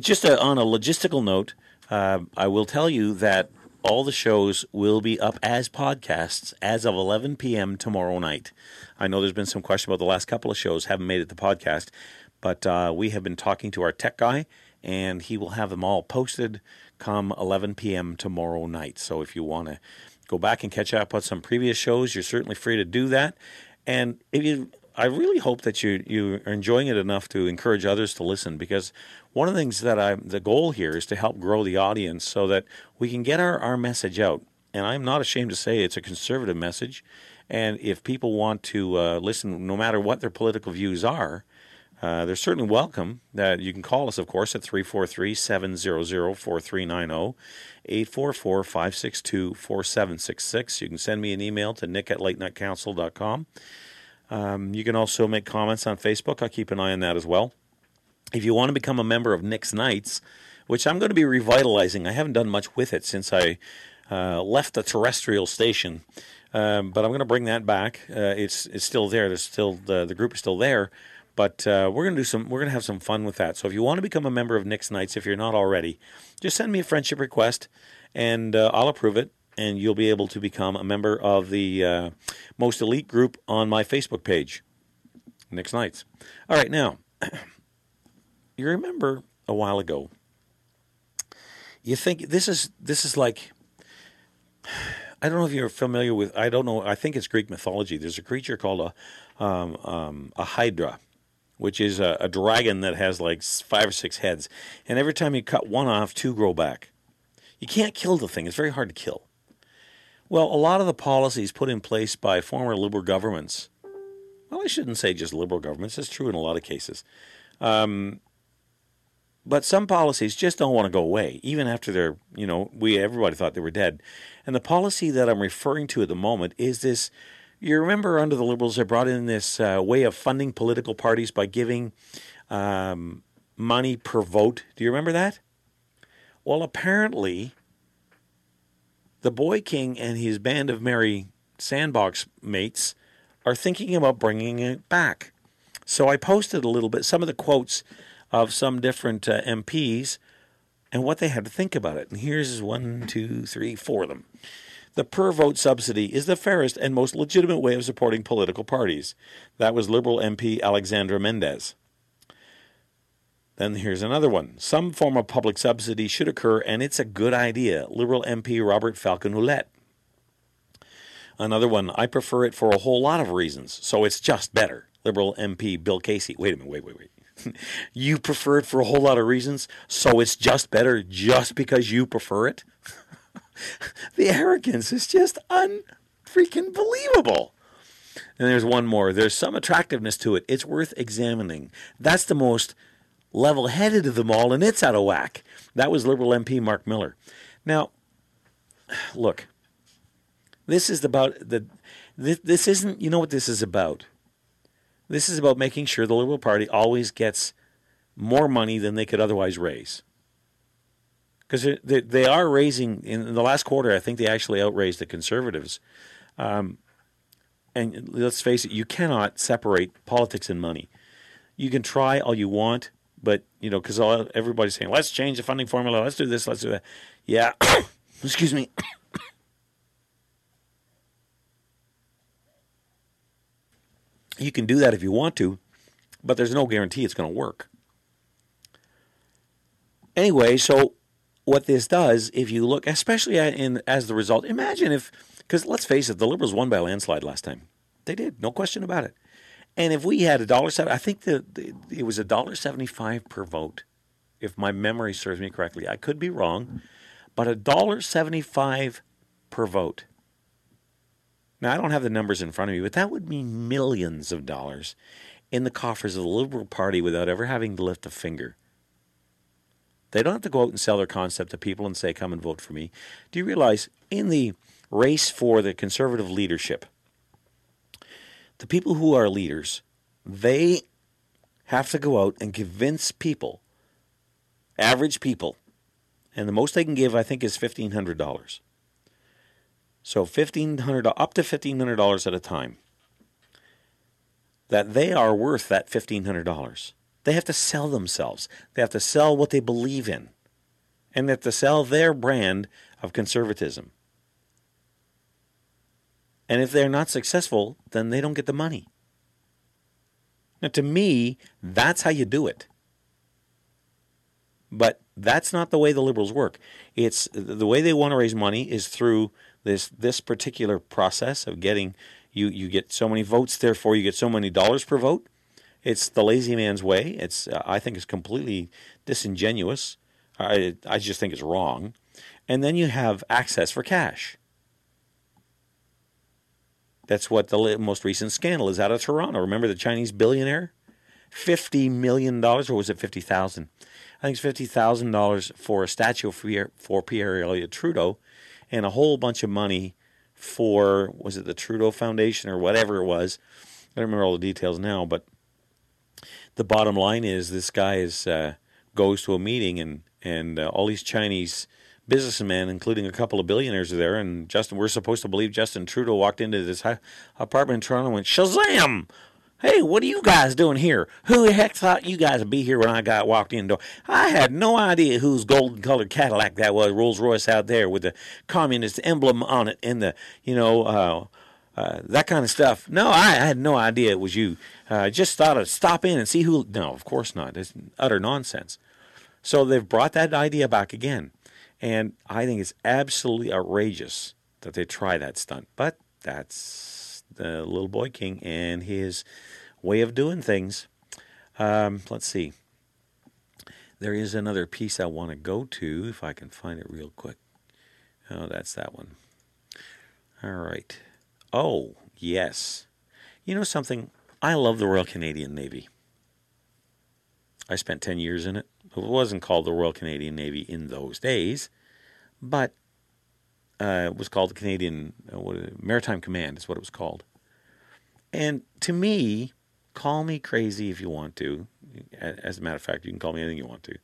just a, on a logistical note, uh, I will tell you that all the shows will be up as podcasts as of eleven p.m. tomorrow night. I know there's been some question about the last couple of shows haven't made it to podcast, but uh, we have been talking to our tech guy, and he will have them all posted come eleven p.m. tomorrow night. So if you want to go back and catch up on some previous shows, you're certainly free to do that. And if you, I really hope that you you are enjoying it enough to encourage others to listen, because one of the things that I the goal here is to help grow the audience so that we can get our, our message out. And I'm not ashamed to say it's a conservative message. And if people want to uh, listen, no matter what their political views are, uh, they're certainly welcome. Uh, you can call us, of course, at three four three, seven zero zero, four three nine zero, eight four four, five six two, four seven six six. You can send me an email to nick at late night council dot com. Um, you can also make comments on Facebook. I keep an eye on that as well. If you want to become a member of Nick's Knights, which I'm going to be revitalizing. I haven't done much with it since I uh, left the terrestrial station. Um, but I'm going to bring that back. Uh, it's it's still there. There's still the, the group is still there, but uh, we're going to do some. We're going to have some fun with that. So if you want to become a member of Nick's Knights, if you're not already, just send me a friendship request, and uh, I'll approve it, and you'll be able to become a member of the uh, most elite group on my Facebook page, Nick's Knights. All right, now you remember a while ago. You think this is this is like, I don't know if you're familiar with, I don't know, I think it's Greek mythology. There's a creature called a um, um, a hydra, which is a, a dragon that has like five or six heads. And every time you cut one off, two grow back. You can't kill the thing. It's very hard to kill. Well, a lot of the policies put in place by former liberal governments, well, I shouldn't say just liberal governments. It's true in a lot of cases. Um, but some policies just don't want to go away, even after they're, you know, we everybody thought they were dead. And the policy that I'm referring to at the moment is this. You remember under the Liberals, they brought in this uh, way of funding political parties by giving um, money per vote. Do you remember that? Well, apparently, the Boy King and his band of merry sandbox mates are thinking about bringing it back. So I posted a little bit, some of the quotes of some different uh, M Ps and what they had to think about it. And here's one, two, three, four of them. The per-vote subsidy is the fairest and most legitimate way of supporting political parties. That was Liberal M P Alexandra Mendez. Then here's another one. Some form of public subsidy should occur, and it's a good idea. Liberal M P Robert Falcon Ouellette. Another one. I prefer it for a whole lot of reasons, so it's just better. Liberal M P Bill Casey. Wait a minute. Wait, wait, wait. You prefer it for a whole lot of reasons, so it's just better just because you prefer it? The arrogance is just un-freaking believable. And there's one more. There's some attractiveness to it. It's worth examining. That's the most level-headed of them all, and it's out of whack. That was Liberal M P Mark Miller. Now, look, this is about the. This, this isn't. You know what this is about? This is about making sure the Liberal Party always gets more money than they could otherwise raise, because they they are raising in the last quarter. I think they actually outraised the Conservatives. Um, and let's face it, you cannot separate politics and money. You can try all you want. But, you know, because everybody's saying, let's change the funding formula, let's do this, let's do that. Yeah, excuse me. You can do that if you want to, but there's no guarantee it's going to work. Anyway, so what this does, if you look, especially in as the result, imagine if, because let's face it, the Liberals won by a landslide last time. They did, no question about it. And if we had a dollar seven, I think the, the it was a dollar seventy-five per vote, if my memory serves me correctly. I could be wrong, but a dollar seventy-five per vote. Now I don't have the numbers in front of me, but that would mean millions of dollars in the coffers of the Liberal Party without ever having to lift a finger. They don't have to go out and sell their concept to people and say, "Come and vote for me." Do you realize in the race for the Conservative leadership? The people who are leaders, they have to go out and convince people, average people, and the most they can give, I think, is fifteen hundred dollars. So fifteen hundred dollars, up to fifteen hundred dollars at a time, that they are worth that fifteen hundred dollars. They have to sell themselves. They have to sell what they believe in, and they have to sell their brand of conservatism. And if they're not successful, then they don't get the money. Now, to me, that's how you do it. But that's not the way the Liberals work. It's the way they want to raise money is through this this particular process of getting, you, you get so many votes, therefore you get so many dollars per vote. It's the lazy man's way. It's uh, I think it's completely disingenuous. I, I just think it's wrong. And then you have access for cash. That's what the most recent scandal is out of Toronto. Remember the Chinese billionaire? fifty million dollars, or was it fifty thousand dollars? I think it's fifty thousand dollars for a statue for Pierre Elliott Trudeau, and a whole bunch of money for, was it the Trudeau Foundation or whatever it was? I don't remember all the details now, but the bottom line is this guy is uh, goes to a meeting, and, and uh, all these Chinese businessmen, including a couple of billionaires, are there, and Justin, we're supposed to believe Justin Trudeau walked into this apartment in Toronto and went, "Shazam! Hey, what are you guys doing here? Who the heck thought you guys would be here when I got walked in the door? I had no idea whose golden-colored Cadillac that was, Rolls Royce out there with the communist emblem on it and the, you know, uh, uh, that kind of stuff. No, I, I had no idea it was you. I uh, just thought I'd stop in and see who." No, of course not. It's utter nonsense. So they've brought that idea back again. And I think it's absolutely outrageous that they try that stunt. But that's the little boy king and his way of doing things. Um, let's see. There is another piece I want to go to, if I can find it real quick. Oh, that's that one. All right. Oh, yes. You know something? I love the Royal Canadian Navy. I spent ten years in it. It wasn't called the Royal Canadian Navy in those days, but uh, it was called the Canadian uh, what, uh, Maritime Command is what it was called. And to me, call me crazy if you want to. As a matter of fact, you can call me anything you want to.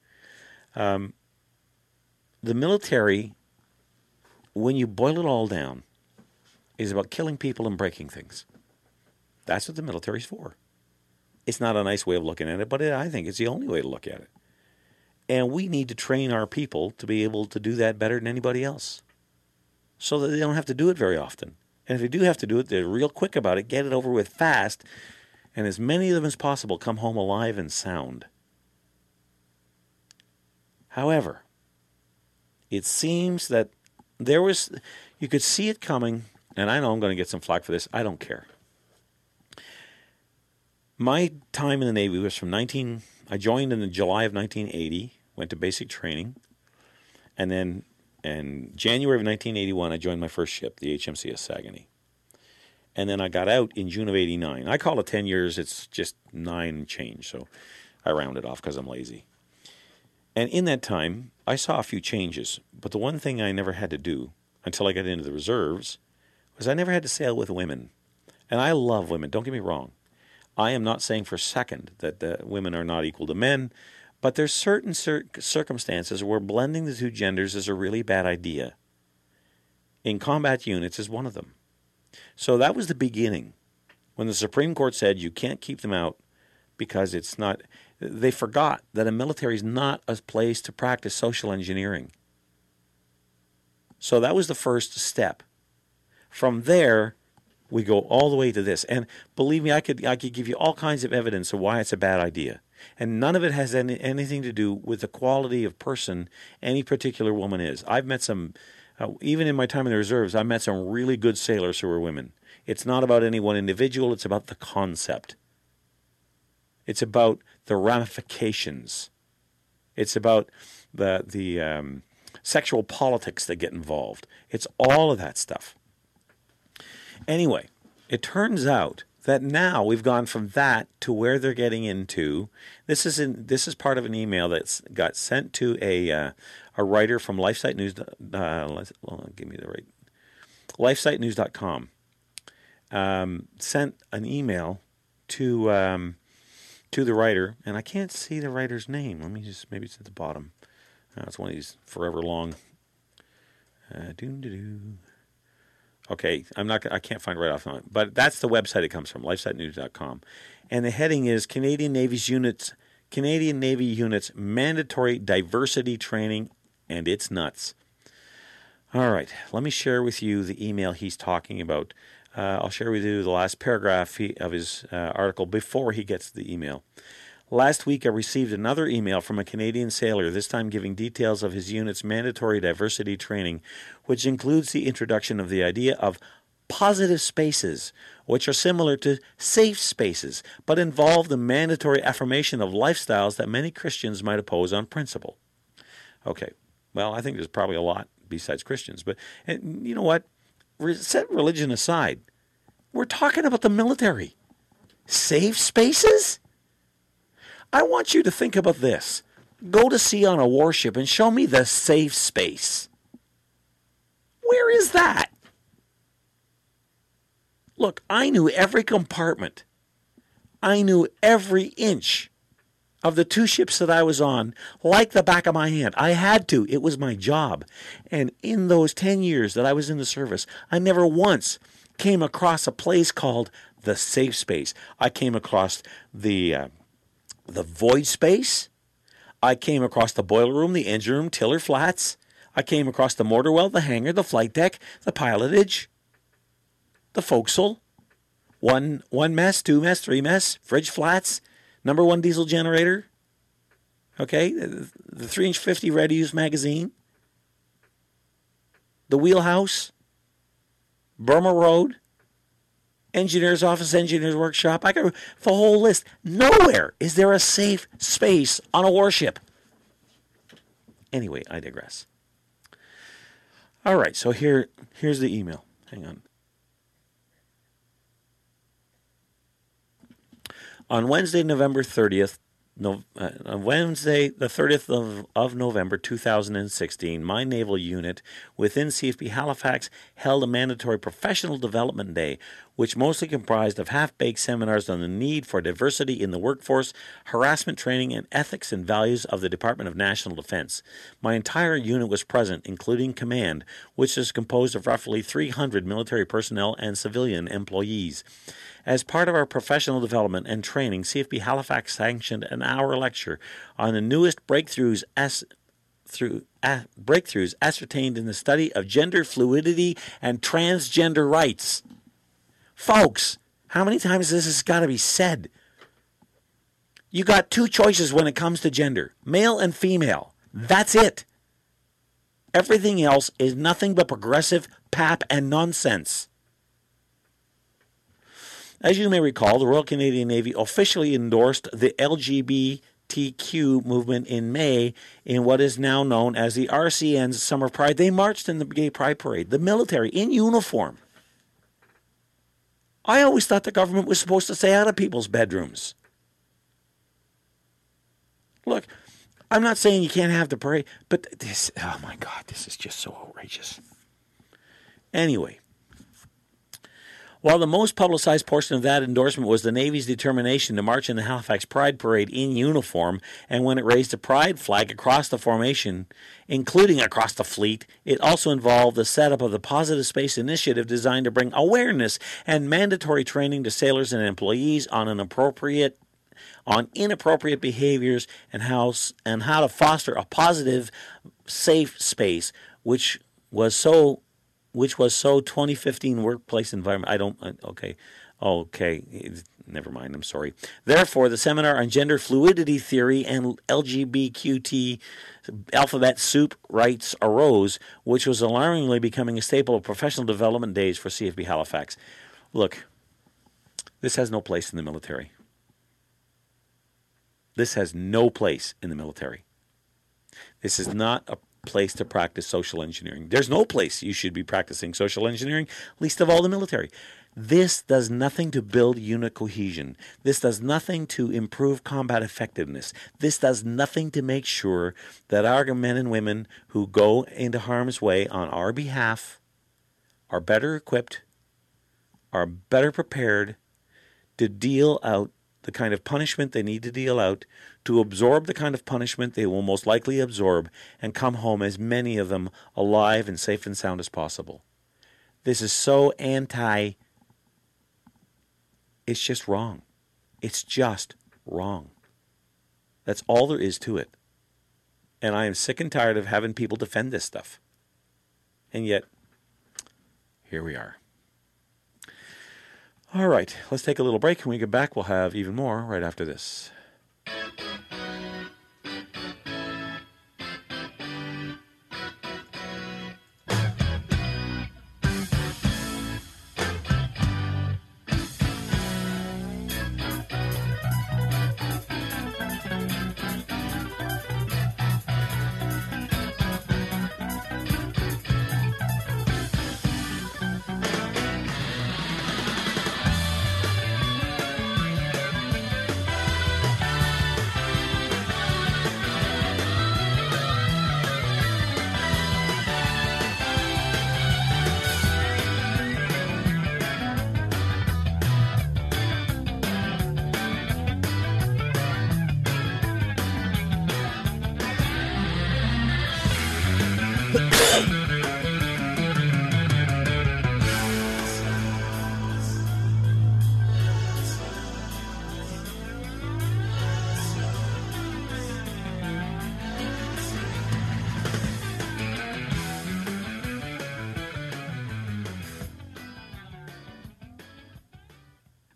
Um, the military, when you boil it all down, is about killing people and breaking things. That's what the military's for. It's not a nice way of looking at it, but it, I think it's the only way to look at it. And we need to train our people to be able to do that better than anybody else so that they don't have to do it very often. And if they do have to do it, they're real quick about it, get it over with fast, and as many of them as possible come home alive and sound. However, it seems that there was, you could see it coming, and I know I'm going to get some flack for this. I don't care. My time in the Navy was from nineteen I joined in July of nineteen eighty, went to basic training, and then in January of nineteen eighty-one, I joined my first ship, the H M C S Saguenay. And then I got out in June of eighty-nine. I call it ten years. It's just nine and change, so I round it off because I'm lazy. And in that time, I saw a few changes, but the one thing I never had to do until I got into the reserves was I never had to sail with women. And I love women, don't get me wrong. I am not saying for a second that the women are not equal to men, but there's certain cir- circumstances where blending the two genders is a really bad idea. In combat units is one of them. So that was the beginning, when the Supreme Court said you can't keep them out because it's not... They forgot that a military is not a place to practice social engineering. So that was the first step. From there... we go all the way to this. And believe me, I could I could give you all kinds of evidence of why it's a bad idea. And none of it has any, anything to do with the quality of person any particular woman is. I've met some, uh, even in my time in the reserves, I met some really good sailors who were women. It's not about any one individual. It's about the concept. It's about the ramifications. It's about the, the um, sexual politics that get involved. It's all of that stuff. Anyway, it turns out that now we've gone from that to where they're getting into. This is in, this is part of an email that's got sent to a uh, a writer from LifeSite News. Uh, well, give me the right LifeSite News dot com. Um, sent an email to um, to the writer, and I can't see the writer's name. Let me just maybe it's at the bottom. Uh, it's one of these forever long. Uh, doom doo doo. Okay, I'm not. I can't find right off on it, but that's the website it comes from, LifeSite News dot com, and the heading is Canadian Navy's units, Canadian Navy units mandatory diversity training, and it's nuts. All right, let me share with you the email he's talking about. Uh, I'll share with you the last paragraph he, of his uh, article before he gets the email. Last week, I received another email from a Canadian sailor, this time giving details of his unit's mandatory diversity training, which includes the introduction of the idea of positive spaces, which are similar to safe spaces, but involve the mandatory affirmation of lifestyles that many Christians might oppose on principle. Okay, well, I think there's probably a lot besides Christians, but and you know what? Set religion aside. We're talking about the military. Safe spaces? I want you to think about this. Go to sea on a warship and show me the safe space. Where is that? Look, I knew every compartment. I knew every inch of the two ships that I was on like the back of my hand. I had to. It was my job. And in those ten years that I was in the service, I never once came across a place called the safe space. I came across the... Uh, the void space. I came across the boiler room, the engine room, tiller flats. I came across the mortar well, the hangar, the flight deck, the pilotage, the forecastle, one one mess, two mess, three mess, fridge flats, number one diesel generator. Okay, the three inch fifty ready-use magazine, the Wheelhouse, Burma Road, Engineer's Office, Engineer's Workshop. I got the whole list. Nowhere is there a safe space on a warship. Anyway, I digress. All right, so here, here's the email. Hang on. On Wednesday, November thirtieth, No, uh, on Wednesday, the thirtieth of, of November, two thousand sixteen, my naval unit within C F P Halifax held a mandatory professional development day, which mostly comprised of half-baked seminars on the need for diversity in the workforce, harassment training, and ethics and values of the Department of National Defense. My entire unit was present, including command, which is composed of roughly three hundred military personnel and civilian employees. As part of our professional development and training, C F P Halifax sanctioned an hour lecture on the newest breakthroughs as through as, breakthroughs ascertained in the study of gender fluidity and transgender rights. Folks, how many times this has got to be said? You got two choices when it comes to gender, male and female. That's it. Everything else is nothing but progressive pap and nonsense. As you may recall, the Royal Canadian Navy officially endorsed the L G B T Q movement in May in what is now known as the R C N's Summer Pride. They marched in the Gay Pride Parade, the military, in uniform. I always thought the government was supposed to stay out of people's bedrooms. Look, I'm not saying you can't have the parade, but this, oh my God, this is just so outrageous. Anyway. While the most publicized portion of that endorsement was the Navy's determination to march in the Halifax Pride Parade in uniform, and when it raised the pride flag across the formation, including across the fleet, it also involved the setup of the Positive Space Initiative designed to bring awareness and mandatory training to sailors and employees on an appropriate, on inappropriate behaviors and how, and how to foster a positive, safe space, which was so... which was so twenty fifteen workplace environment. I don't, okay, okay, never mind, I'm sorry. Therefore, the seminar on gender fluidity theory and L G B T Q alphabet soup rights arose, which was alarmingly becoming a staple of professional development days for C F B Halifax. Look, this has no place in the military. This has no place in the military. This is not a place to practice social engineering. There's no place you should be practicing social engineering, least of all the military. This does nothing to build unit cohesion. This does nothing to improve combat effectiveness. This does nothing to make sure that our men and women who go into harm's way on our behalf are better equipped, are better prepared to deal out the kind of punishment they need to deal out, to absorb the kind of punishment they will most likely absorb, and come home, as many of them, alive and safe and sound as possible. This is so anti, it's just wrong. It's just wrong. That's all there is to it. And I am sick and tired of having people defend this stuff. And yet, here we are. All right, let's take a little break. When we get back, we'll have even more right after this.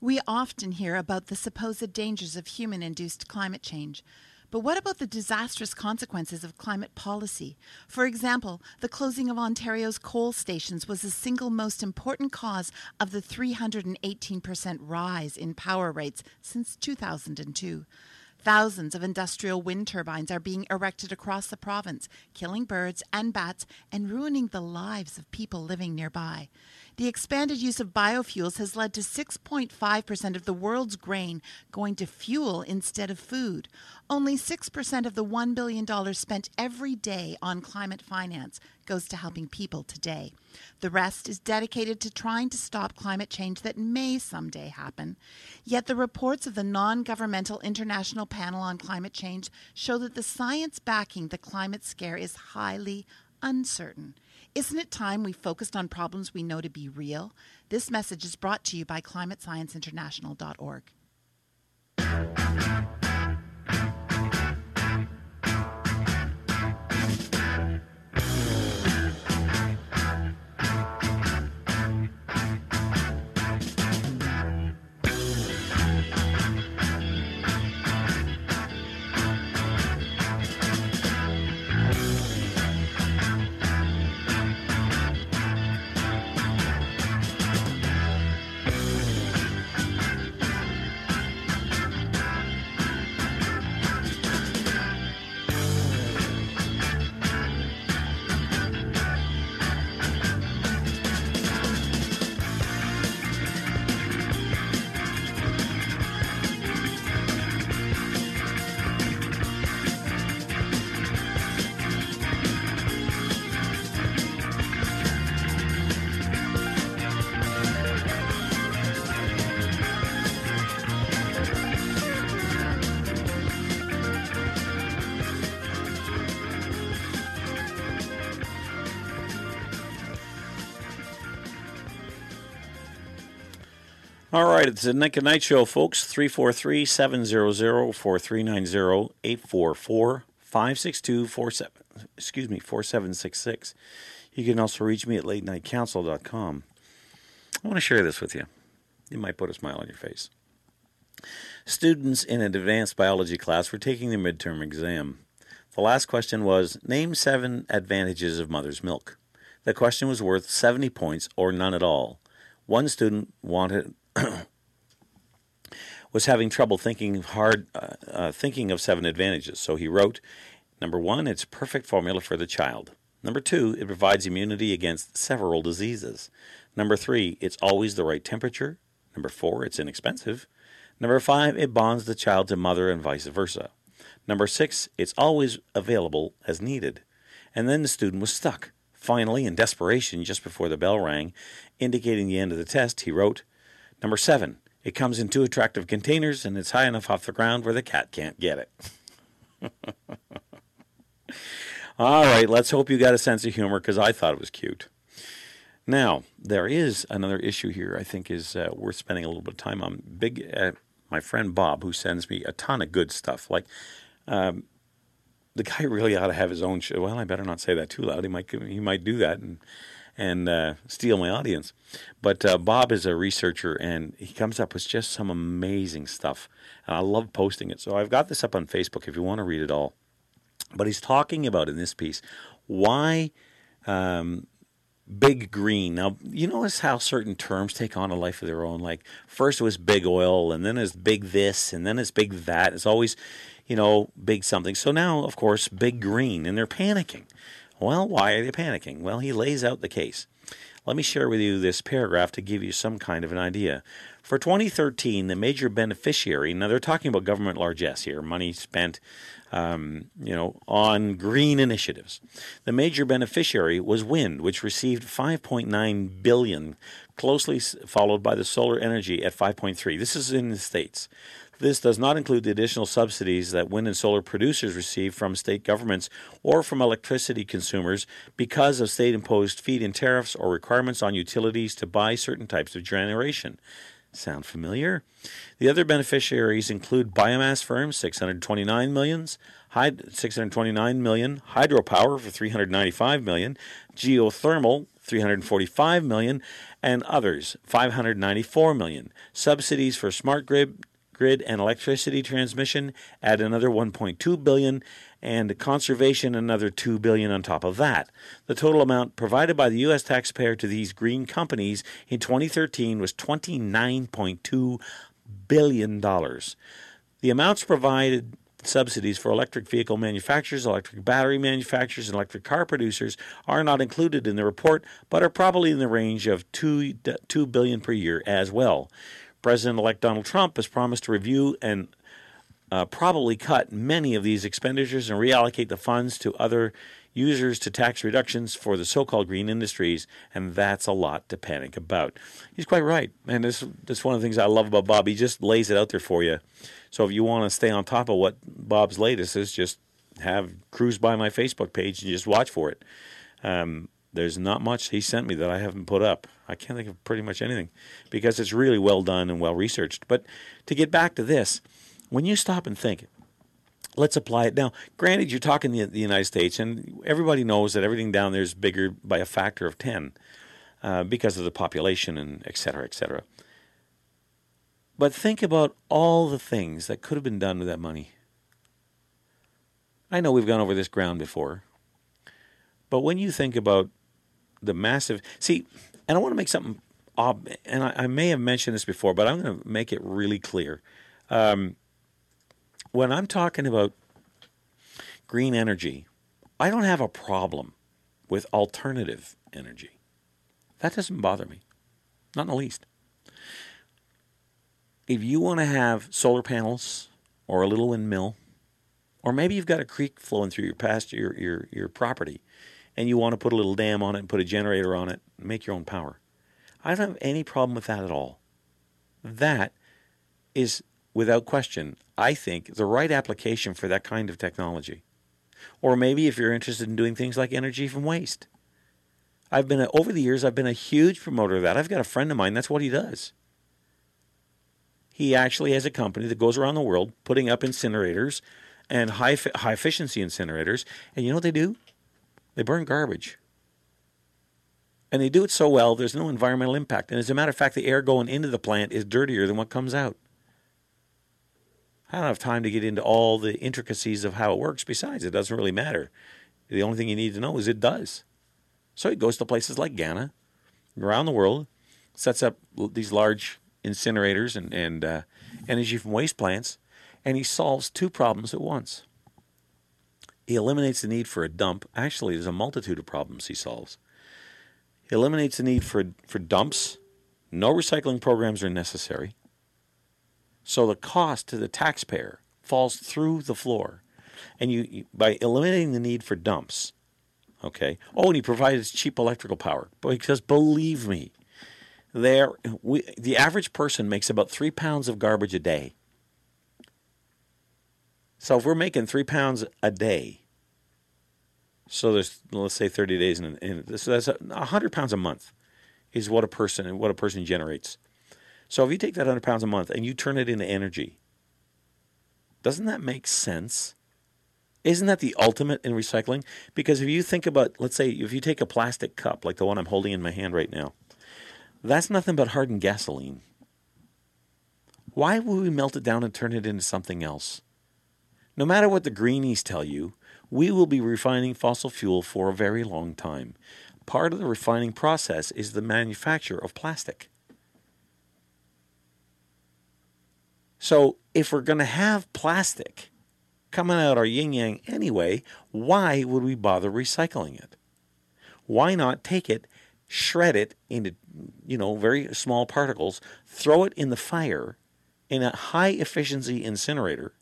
We often hear about the supposed dangers of human-induced climate change, But what about the disastrous consequences of climate policy? For example, the closing of Ontario's coal stations was the single most important cause of the three hundred eighteen percent rise in power rates since two thousand two. Thousands of industrial wind turbines are being erected across the province, killing birds and bats and ruining the lives of people living nearby. The expanded use of biofuels has led to six point five percent of the world's grain going to fuel instead of food. Only six percent of the one billion dollars spent every day on climate finance goes to helping people today. The rest is dedicated to trying to stop climate change that may someday happen. Yet the reports of the non-governmental International Panel on Climate Change show that the science backing the climate scare is highly uncertain. Isn't it time we focused on problems we know to be real? This message is brought to you by Climate Science International dot org. All right, it's the Nick and Knight Show, folks. three four three, seven zero zero, four three nine zero, eight four four, five six two, four seven, excuse me, four seven six six. You can also reach me at late night council dot com. I want to share this with you. It might put a smile on your face. Students in an advanced biology class were taking their midterm exam. The last question was, name seven advantages of mother's milk. The question was worth seventy points or none at all. One student wanted... was having trouble thinking hard, uh, uh, thinking of seven advantages. So he wrote, number one, it's perfect formula for the child. Number two, it provides immunity against several diseases. Number three, it's always the right temperature. Number four, it's inexpensive. Number five, it bonds the child to mother and vice versa. Number six, it's always available as needed. And then the student was stuck. Finally, in desperation, just before the bell rang, indicating the end of the test, he wrote, number seven, it comes in two attractive containers and it's high enough off the ground where the cat can't get it. All right, let's hope you got a sense of humor because I thought it was cute. Now, there is another issue here I think is uh, worth spending a little bit of time on. Big, uh, my friend Bob, who sends me a ton of good stuff. Like, um, the guy really ought to have his own show. Well, I better not say that too loud. He might, he might do that and... and uh, steal my audience. But uh, Bob is a researcher, and he comes up with just some amazing stuff. And I love posting it. So I've got this up on Facebook if you want to read it all. But he's talking about in this piece why um, big green. Now, you notice how certain terms take on a life of their own. Like, first it was big oil, and then it's big this, and then it's big that. It's always, you know, big something. So now, of course, big green, and they're panicking. Well, why are they panicking? Well, he lays out the case. Let me share with you this paragraph to give you some kind of an idea. For twenty thirteen, the major beneficiary, now they're talking about government largesse here, money spent um, you know, on green initiatives. The major beneficiary was wind, which received five point nine billion dollars, closely followed by the solar energy at five point three. This is in the States. This does not include the additional subsidies that wind and solar producers receive from state governments or from electricity consumers because of state-imposed feed-in tariffs or requirements on utilities to buy certain types of generation. Sound familiar? The other beneficiaries include biomass firms, six hundred twenty-nine million dollars, six hundred twenty-nine million dollars, hydropower for three hundred ninety-five million dollars, geothermal, three hundred forty-five million dollars, and others, five hundred ninety-four million dollars. Subsidies for smart grid grid and electricity transmission, add another one point two billion dollars, and conservation another two billion dollars on top of that. The total amount provided by the U S taxpayer to these green companies in twenty thirteen was twenty-nine point two billion dollars. The amounts provided subsidies for electric vehicle manufacturers, electric battery manufacturers, and electric car producers are not included in the report, but are probably in the range of two billion dollars per year as well. President-elect Donald Trump has promised to review and uh, probably cut many of these expenditures and reallocate the funds to other users to tax reductions for the so-called green industries, and that's a lot to panic about. He's quite right, and this, this is one of the things I love about Bob. He just lays it out there for you. So if you want to stay on top of what Bob's latest is, just have cruise by my Facebook page and just watch for it. Um, there's not much he sent me that I haven't put up. I can't think of pretty much anything because it's really well done and well researched. But to get back to this, when you stop and think, let's apply it now. Granted, you're talking the, the United States, and everybody knows that everything down there is bigger by a factor of ten uh, because of the population and et cetera, et cetera. But think about all the things that could have been done with that money. I know we've gone over this ground before, but when you think about the massive... See, and I want to make something... Ob- and I, I may have mentioned this before, but I'm going to make it really clear. Um... When I'm talking about green energy, I don't have a problem with alternative energy. That doesn't bother me, not in the least. If you want to have solar panels or a little windmill, or maybe you've got a creek flowing through your past your your your property, and you want to put a little dam on it and put a generator on it and make your own power, I don't have any problem with that at all. That is, without question, I think, the right application for that kind of technology. Or maybe if you're interested in doing things like energy from waste. I've been, a, over the years, I've been a huge promoter of that. I've got a friend of mine, that's what he does. He actually has a company that goes around the world putting up incinerators and high, high efficiency incinerators. And you know what they do? They burn garbage. And they do it so well, there's no environmental impact. And as a matter of fact, the air going into the plant is dirtier than what comes out. I don't have time to get into all the intricacies of how it works. Besides, it doesn't really matter. The only thing you need to know is it does. So he goes to places like Ghana, around the world, sets up these large incinerators and, and uh, energy from waste plants, and he solves two problems at once. He eliminates the need for a dump. Actually, there's a multitude of problems he solves. He eliminates the need for, for dumps. No recycling programs are necessary. So the cost to the taxpayer falls through the floor. And you, you by eliminating the need for dumps, okay? Oh, and he provides cheap electrical power. Because believe me, there we, the average person makes about three pounds of garbage a day. So if we're making three pounds a day, so there's, let's say, thirty days, in, in, so that's one hundred pounds a month is what a person what a person generates. So if you take that one hundred pounds a month and you turn it into energy, doesn't that make sense? Isn't that the ultimate in recycling? Because if you think about, let's say, if you take a plastic cup like the one I'm holding in my hand right now, that's nothing but hardened gasoline. Why would we melt it down and turn it into something else? No matter what the greenies tell you, we will be refining fossil fuel for a very long time. Part of the refining process is the manufacture of plastic. So if we're going to have plastic coming out our yin-yang anyway, why would we bother recycling it? Why not take it, shred it into, you know, very small particles, throw it in the fire in a high-efficiency incinerator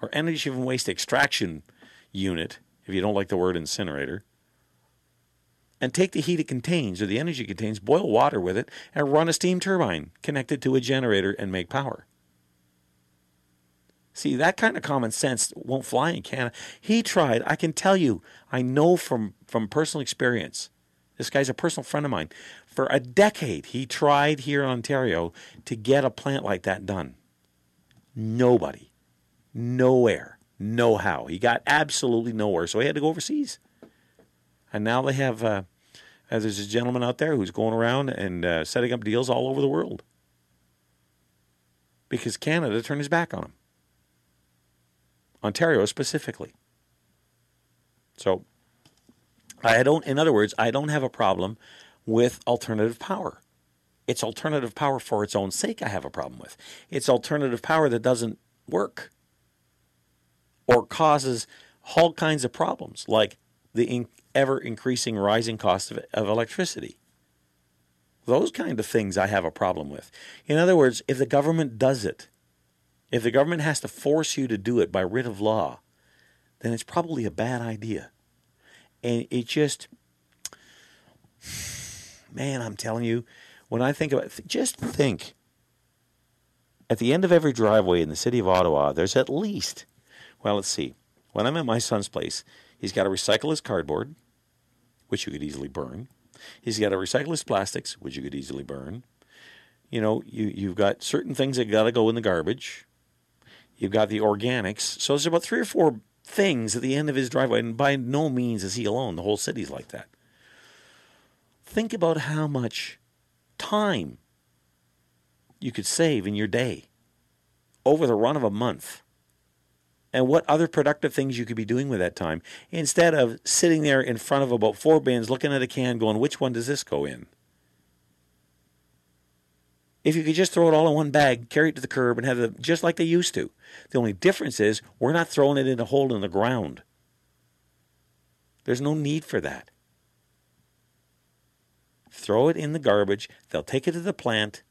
or energy from waste extraction unit, if you don't like the word incinerator, and take the heat it contains or the energy it contains, boil water with it, and run a steam turbine connected to a generator and make power. See, that kind of common sense won't fly in Canada. He tried. I can tell you, I know from, from personal experience, this guy's a personal friend of mine, for a decade he tried here in Ontario to get a plant like that done. Nobody, nowhere, no how. He got absolutely nowhere, so he had to go overseas. And now they have, uh, uh, there's a gentleman out there who's going around and uh, setting up deals all over the world. because Canada turned his back on him. Ontario specifically. So, I don't. In other words, I don't have a problem with alternative power. It's alternative power for its own sake I have a problem with. It's alternative power that doesn't work or causes all kinds of problems, like the in- ever-increasing rising cost of, of electricity. Those kind of things I have a problem with. In other words, if the government does it, if the government has to force you to do it by writ of law, then it's probably a bad idea. And it just, man, I'm telling you, when I think about it, just think, at the end of every driveway in the city of Ottawa, there's at least, well, let's see, when I'm at my son's place, he's got to recycle his cardboard, which you could easily burn. He's got to recycle his plastics, which you could easily burn. You know, you, you've got certain things that got to go in the garbage. You've got the organics. So there's about three or four things at the end of his driveway, and by no means is he alone. The whole city's like that. Think about how much time you could save in your day over the run of a month, and what other productive things you could be doing with that time, instead of sitting there in front of about four bins looking at a can going, which one does this go in? If you could just throw it all in one bag, carry it to the curb, and have it just like they used to. The only difference is we're not throwing it in a hole in the ground. There's no need for that. Throw it in the garbage. They'll take it to the plant.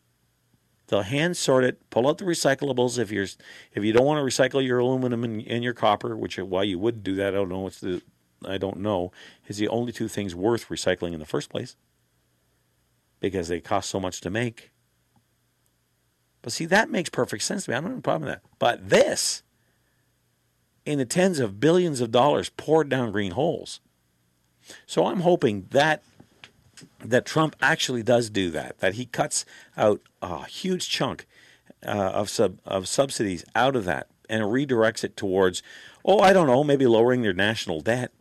They'll hand sort it, pull out the recyclables. If you're, if you don't want to recycle your aluminum and, and your copper, which why you would do that, I don't know. It's the, I don't know. Is the only two things worth recycling in the first place, because they cost so much to make. But see, that makes perfect sense to me. I don't have a problem with that. But this, in the tens of billions of dollars poured down green holes. So I'm hoping that. that Trump actually does do that, that he cuts out a huge chunk uh, of sub, of subsidies out of that and redirects it towards, oh, I don't know, maybe lowering their national debt.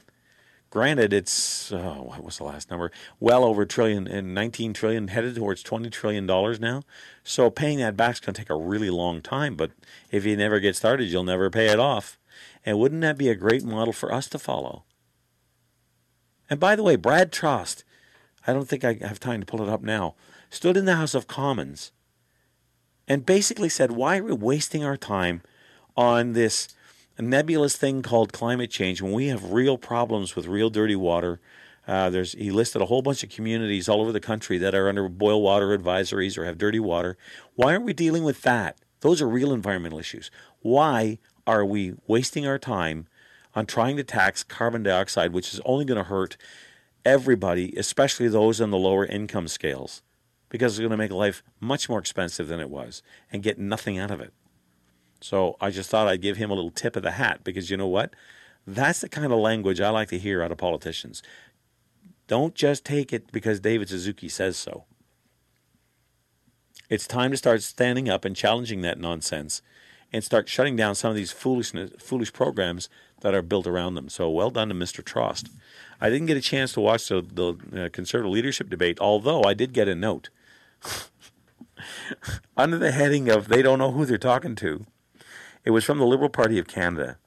Granted, it's, uh, what was the last number? Well over a trillion, and nineteen trillion, headed towards twenty trillion dollars now. So paying that back is going to take a really long time, but if you never get started, you'll never pay it off. And wouldn't that be a great model for us to follow? And by the way, Brad Trost, I don't think I have time to pull it up now, stood in the House of Commons and basically said, why are we wasting our time on this nebulous thing called climate change when we have real problems with real dirty water? Uh, there's, he listed a whole bunch of communities all over the country that are under boil water advisories or have dirty water. Why aren't we dealing with that? Those are real environmental issues. Why are we wasting our time on trying to tax carbon dioxide, which is only going to hurt everybody, especially those on the lower income scales, because it's going to make life much more expensive than it was and get nothing out of it? So I just thought I'd give him a little tip of the hat, because you know what? That's the kind of language I like to hear out of politicians. Don't just take it because David Suzuki says so. It's time to start standing up and challenging that nonsense and start shutting down some of these foolishness, foolish programs that are built around them. So well done to Mister Trost. I didn't get a chance to watch the, the uh, conservative leadership debate, although I did get a note under the heading of they don't know who they're talking to. It was from the Liberal Party of Canada,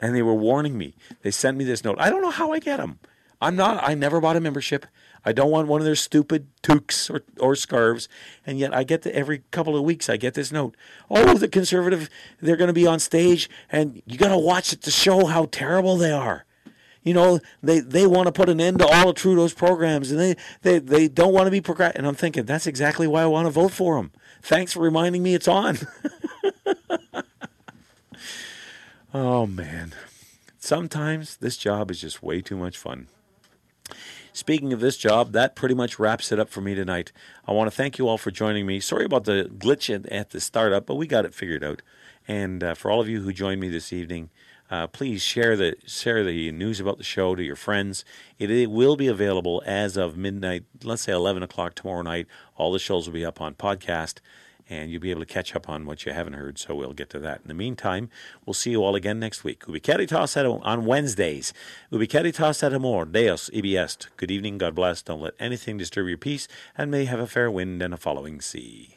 and they were warning me. They sent me this note. I don't know how I get them. I'm not. I never bought a membership. I don't want one of their stupid toques or, or scarves. And yet I get to, every couple of weeks I get this note. Oh, the conservative, they're going to be on stage, and you got to watch it to show how terrible they are. You know, they, they want to put an end to all of Trudeau's programs, and they, they, they don't want to be progressive. And I'm thinking, that's exactly why I want to vote for them. Thanks for reminding me it's on. Oh, man. Sometimes this job is just way too much fun. Speaking of this job, that pretty much wraps it up for me tonight. I want to thank you all for joining me. Sorry about the glitch at, at the startup, but we got it figured out. And uh, for all of you who joined me this evening, Uh, please share the share the news about the show to your friends. It, it will be available as of midnight, let's say eleven o'clock tomorrow night. All the shows will be up on podcast, and you'll be able to catch up on what you haven't heard, so we'll get to that. In the meantime, we'll see you all again next week. Ubicaritas on Wednesdays. Ubicaritas ad amor, Deus ibi est. Good evening, God bless, don't let anything disturb your peace, and may have a fair wind and a following sea.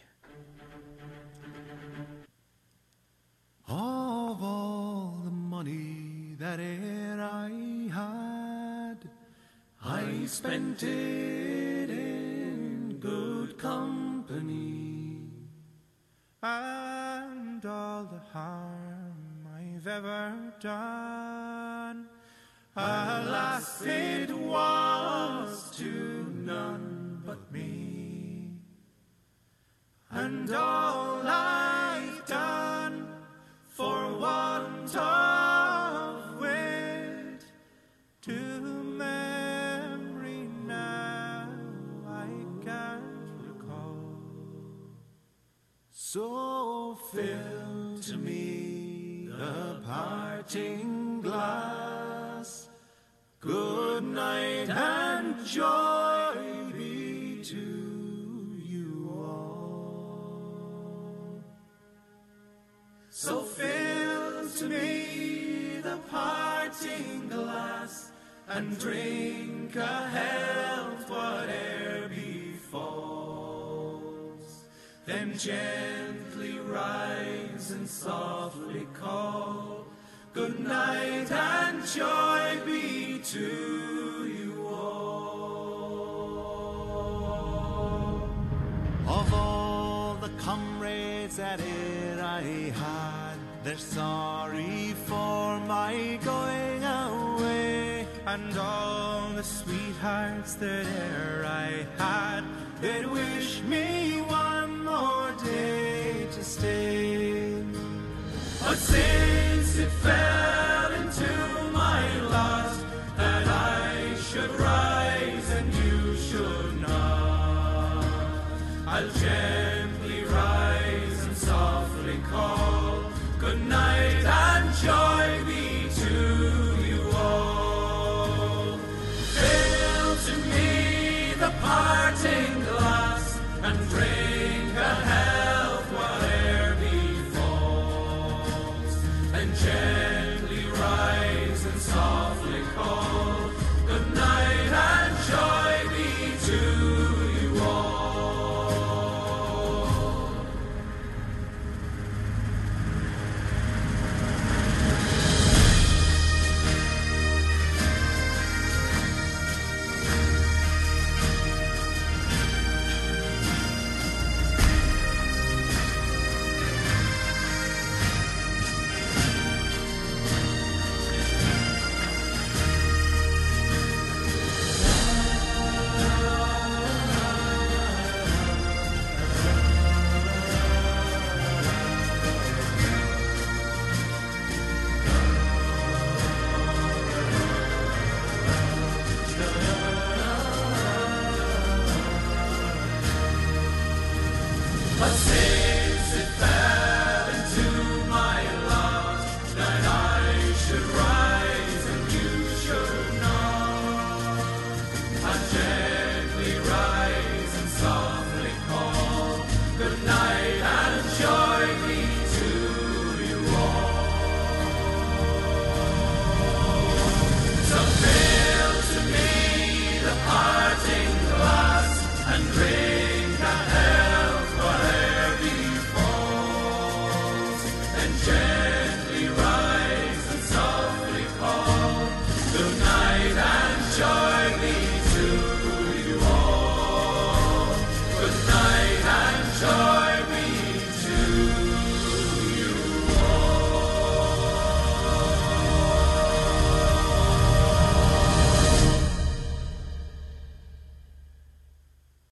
he spent it in good company, and all the harm I've ever done, alas, it was to none but me. And all I've done for want of wit, to memory now I can't recall. So fill to me the parting glass, good night and joy be to you all. So fill to me the parting glass, and drink a health whate'er befalls. Then gently rise and softly call, good night and joy be to you all. Of all the comrades that e'er I had, they're sorry for my going away. And all the sweethearts that e'er I had, they'd wish me one more day to stay. But since it fell